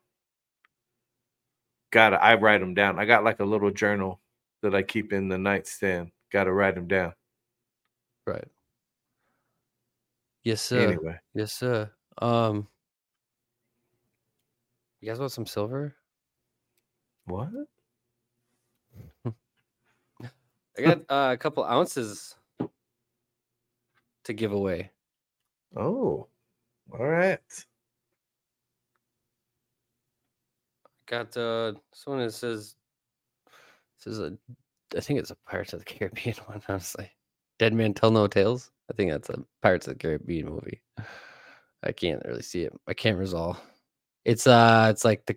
I write them down. I got like a little journal that I keep in the nightstand. Gotta write them down. Right. Yes, sir. Anyway. Yes, sir. You guys want some silver? What? I got a couple ounces to give away. Oh, all right. Got someone that says I think it's a Pirates of the Caribbean one, honestly. Dead Man Tell No Tales. I think that's a Pirates of the Caribbean movie. I can't really see it. My camera's all. It's like the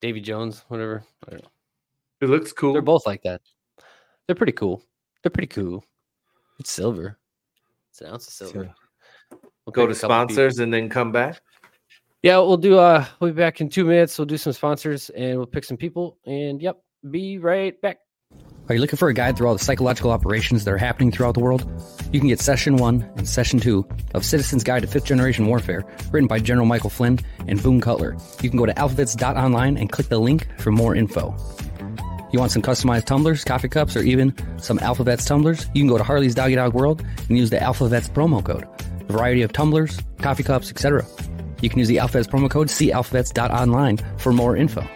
Davy Jones, whatever. I don't know. It looks cool. They're both like that. They're pretty cool. It's silver. It's an ounce of silver. We'll go to sponsors and then come back. Yeah, we'll do. We'll be back in 2 minutes. We'll do some sponsors and we'll pick some people. And yep, be right back. Are you looking for a guide through all the psychological operations that are happening throughout the world? You can get Session 1 and Session 2 of Citizen's Guide to Fifth Generation Warfare, written by General Michael Flynn and Boone Cutler. You can go to alphavets.online and click the link for more info. You want some customized tumblers, coffee cups, or even some AlphaVets tumblers? You can go to Harley's Doggy Dog World and use the AlphaVets promo code. A variety of tumblers, coffee cups, etc. You can use the AlphaVets promo code alphavets.online for more info.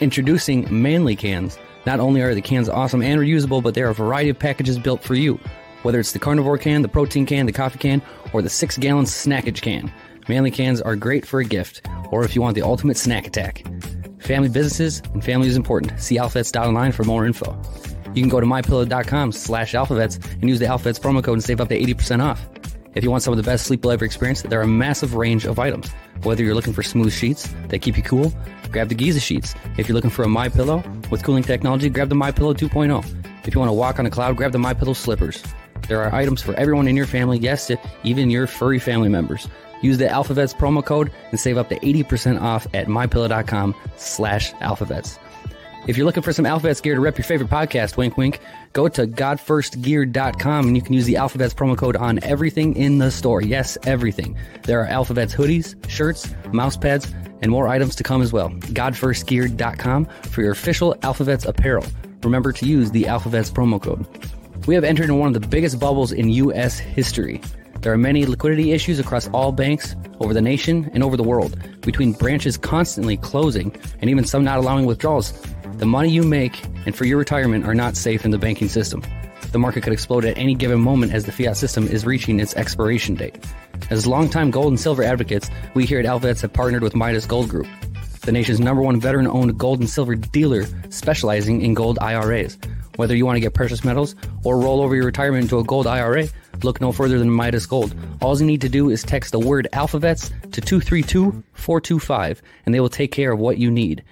Introducing Manly Cans. Not only are the cans awesome and reusable, but there are a variety of packages built for you. Whether it's the carnivore can, the protein can, the coffee can, or the 6-gallon snackage can, Manly Cans are great for a gift, or if you want the ultimate snack attack. Family businesses and family is important. See alphavets.online for more info. You can go to mypillow.com/alphavets and use the alphavets promo code and save up to 80% off. If you want some of the best sleep you'll ever experience, there are a massive range of items. Whether you're looking for smooth sheets that keep you cool, grab the Giza sheets. If you're looking for a MyPillow with cooling technology, grab the MyPillow 2.0. If you want to walk on a cloud, grab the MyPillow slippers. There are items for everyone in your family, yes, even your furry family members. Use the AlphaVets promo code and save up to 80% off at mypillow.com/alphavets. If you're looking for some AlphaVets gear to rep your favorite podcast, wink, wink, go to godfirstgear.com and you can use the AlphaVets promo code on everything in the store. Yes, everything. There are AlphaVets hoodies, shirts, mouse pads, and more items to come as well. godfirstgear.com for your official AlphaVets apparel. Remember to use the AlphaVets promo code. We have entered in one of the biggest bubbles in U.S. history. There are many liquidity issues across all banks, over the nation, and over the world, between branches constantly closing and even some not allowing withdrawals. The money you make and for your retirement are not safe in the banking system. The market could explode at any given moment as the fiat system is reaching its expiration date. As longtime gold and silver advocates, we here at AlphaVets have partnered with Midas Gold Group, the nation's #1 veteran-owned gold and silver dealer specializing in gold IRAs. Whether you want to get precious metals or roll over your retirement into a gold IRA, look no further than Midas Gold. All you need to do is text the word AlphaVets to 232425, and they will take care of what you need.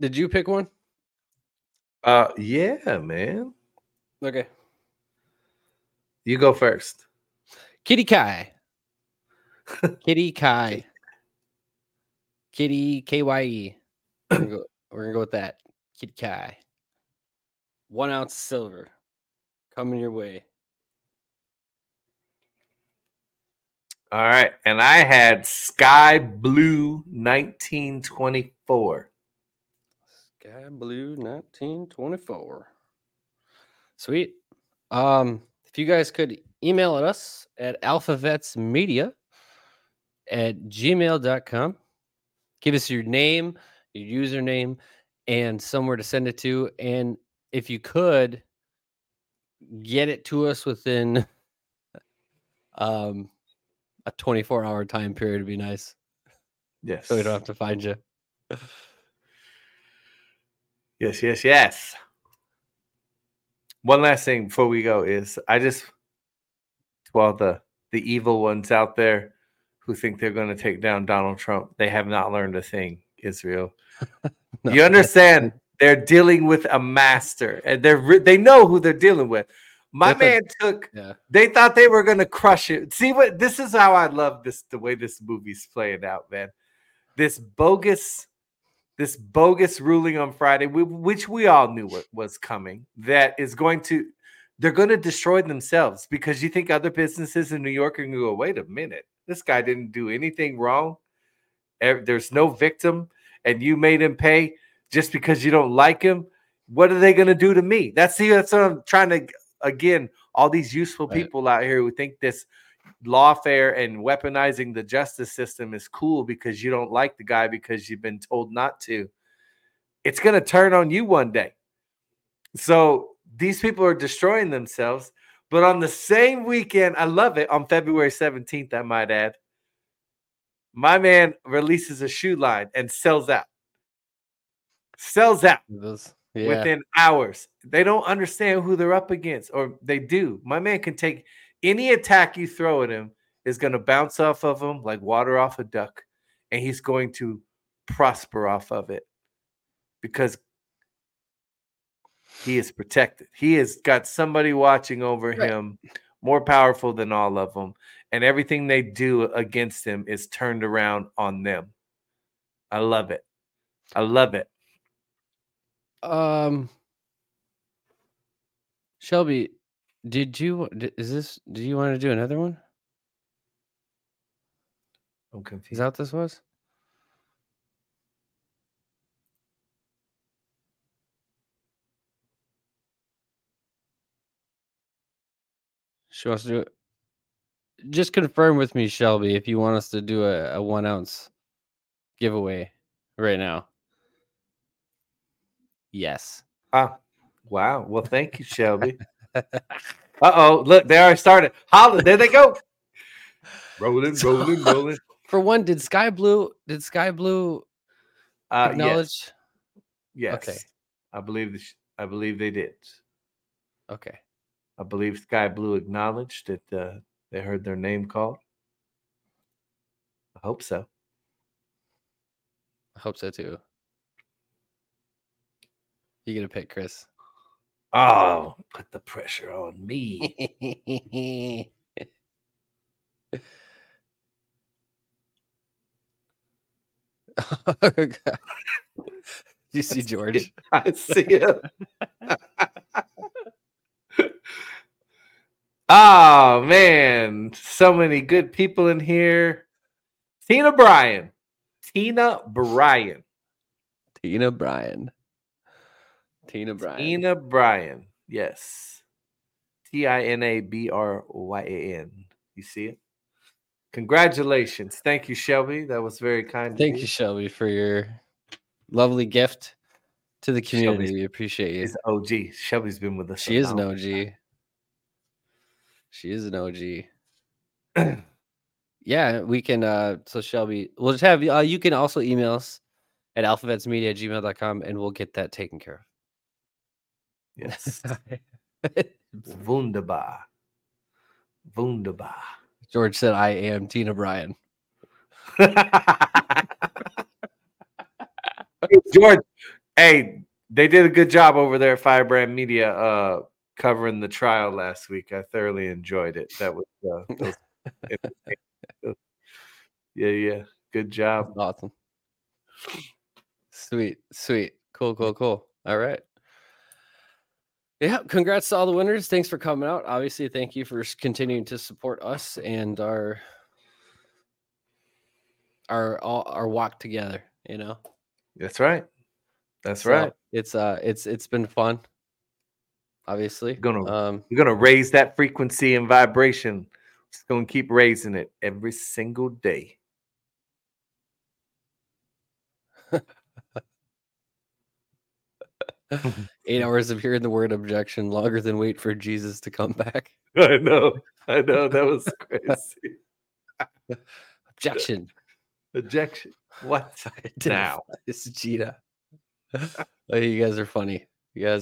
Did you pick one? Yeah, man. Okay. You go first. Kitty Kai. Kitty Kai. Kitty K-Y-E. We're going to go with that. Kid Kai. 1 ounce silver. Coming your way. All right. And I had Sky Blue 1924. Sky Blue 1924. Sweet. If you guys could email at us at alphavetsmedia@gmail.com. Give us your name, your username, and somewhere to send it to. And if you could get it to us within a 24-hour time period, would be nice. Yes. So we don't have to find you. Yes, yes, yes. One last thing before we go is to all the evil ones out there who think they're going to take down Donald Trump, they have not learned a thing. Israel, no. You understand? They're dealing with a master, and they know who they're dealing with. They thought they were gonna crush it. See what this is? How I love this, the way this movie's playing out, man. This bogus ruling on Friday, which we all knew what was coming. They're going to destroy themselves, because you think other businesses in New York are going to go, wait a minute, this guy didn't do anything wrong. There's no victim, and you made him pay just because you don't like him. What are they going to do to me? That's what I'm trying to, again, all these useful people out here who think this lawfare and weaponizing the justice system is cool because you don't like the guy because you've been told not to. It's going to turn on you one day. So these people are destroying themselves. But on the same weekend, I love it, on February 17th, I might add, my man releases a shoe line and sells out. Within hours. They don't understand who they're up against, or they do. My man can take any attack you throw at him, is going to bounce off of him like water off a duck, and he's going to prosper off of it because he is protected. He has got somebody watching over him, more powerful than all of them. And everything they do against him is turned around on them. I love it. I love it. Shelby, do you want to do another one? I'm confused. Is that what this was? She wants to do it. just confirm with me, Shelby, if you want us to do a 1 ounce giveaway right now. Yes. Wow. Well, thank you, Shelby. Uh-oh. Look, they already started. Holla, there they go. Rolling, rolling, rolling. For one, did Sky Blue acknowledge? Yes. Okay. I believe they did. Okay. I believe Sky Blue acknowledged that they heard their name called. I hope so. I hope so too. You get a pick, Chris. Oh, put the pressure on me. Oh, God. You see George? I see him. Oh, man. So many good people in here. Tina Bryan. Yes. TINABRYAN. You see it? Congratulations. Thank you, Shelby. That was very kind of you. Thank you, Shelby, for your lovely gift to the community. Shelby's, we appreciate you. She's OG. Shelby's been with us. She is an OG. Yeah, we can. So, Shelby, we'll just have you can also email us at alphavetsmedia@gmail.com and we'll get that taken care of. Yes. Wunderbar. George said, I am Tina Bryan. George, hey, they did a good job over there at Firebrand Media covering the trial last week. I thoroughly enjoyed it. That was yeah. Good job. Awesome. Sweet. Cool. All right. Yeah, congrats to all the winners. Thanks for coming out. Obviously, thank you for continuing to support us and our walk together, you know. That's right. It's been fun. Obviously. We're gonna raise that frequency and vibration. Just gonna keep raising it every single day. Eight 8 hours of hearing the word objection, longer than wait for Jesus to come back. I know. That was crazy. Objection. What? Now? This is Gina. Oh, you guys are funny. Yeah.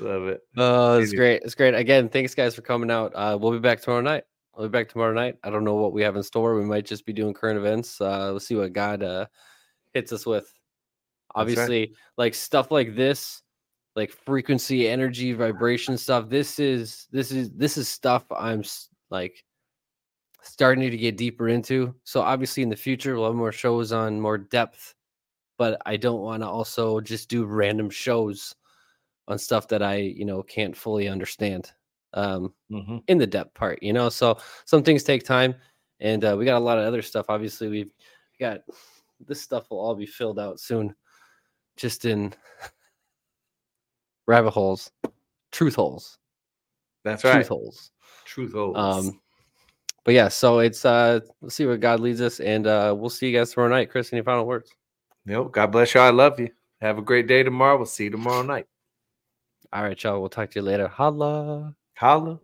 Love it. Oh, it's great. Again, thanks, guys, for coming out. We'll be back tomorrow night. I don't know what we have in store. We might just be doing current events. Let's see what God hits us with. Obviously, right. Like stuff like this, like frequency, energy, vibration stuff. This is stuff I'm like starting to get deeper into. So obviously in the future, we'll have more shows on more depth, but I don't want to also just do random shows on stuff that I, can't fully understand in the depth part, so some things take time and we got a lot of other stuff. Obviously we've got this stuff will all be filled out soon. Just in rabbit holes, truth holes. That's right. Truth holes. But yeah, so it's let's see where God leads us, and we'll see you guys tomorrow night. Chris, any final words? No, God bless y'all. I love you. Have a great day tomorrow. We'll see you tomorrow night. All right, y'all. We'll talk to you later. Holla.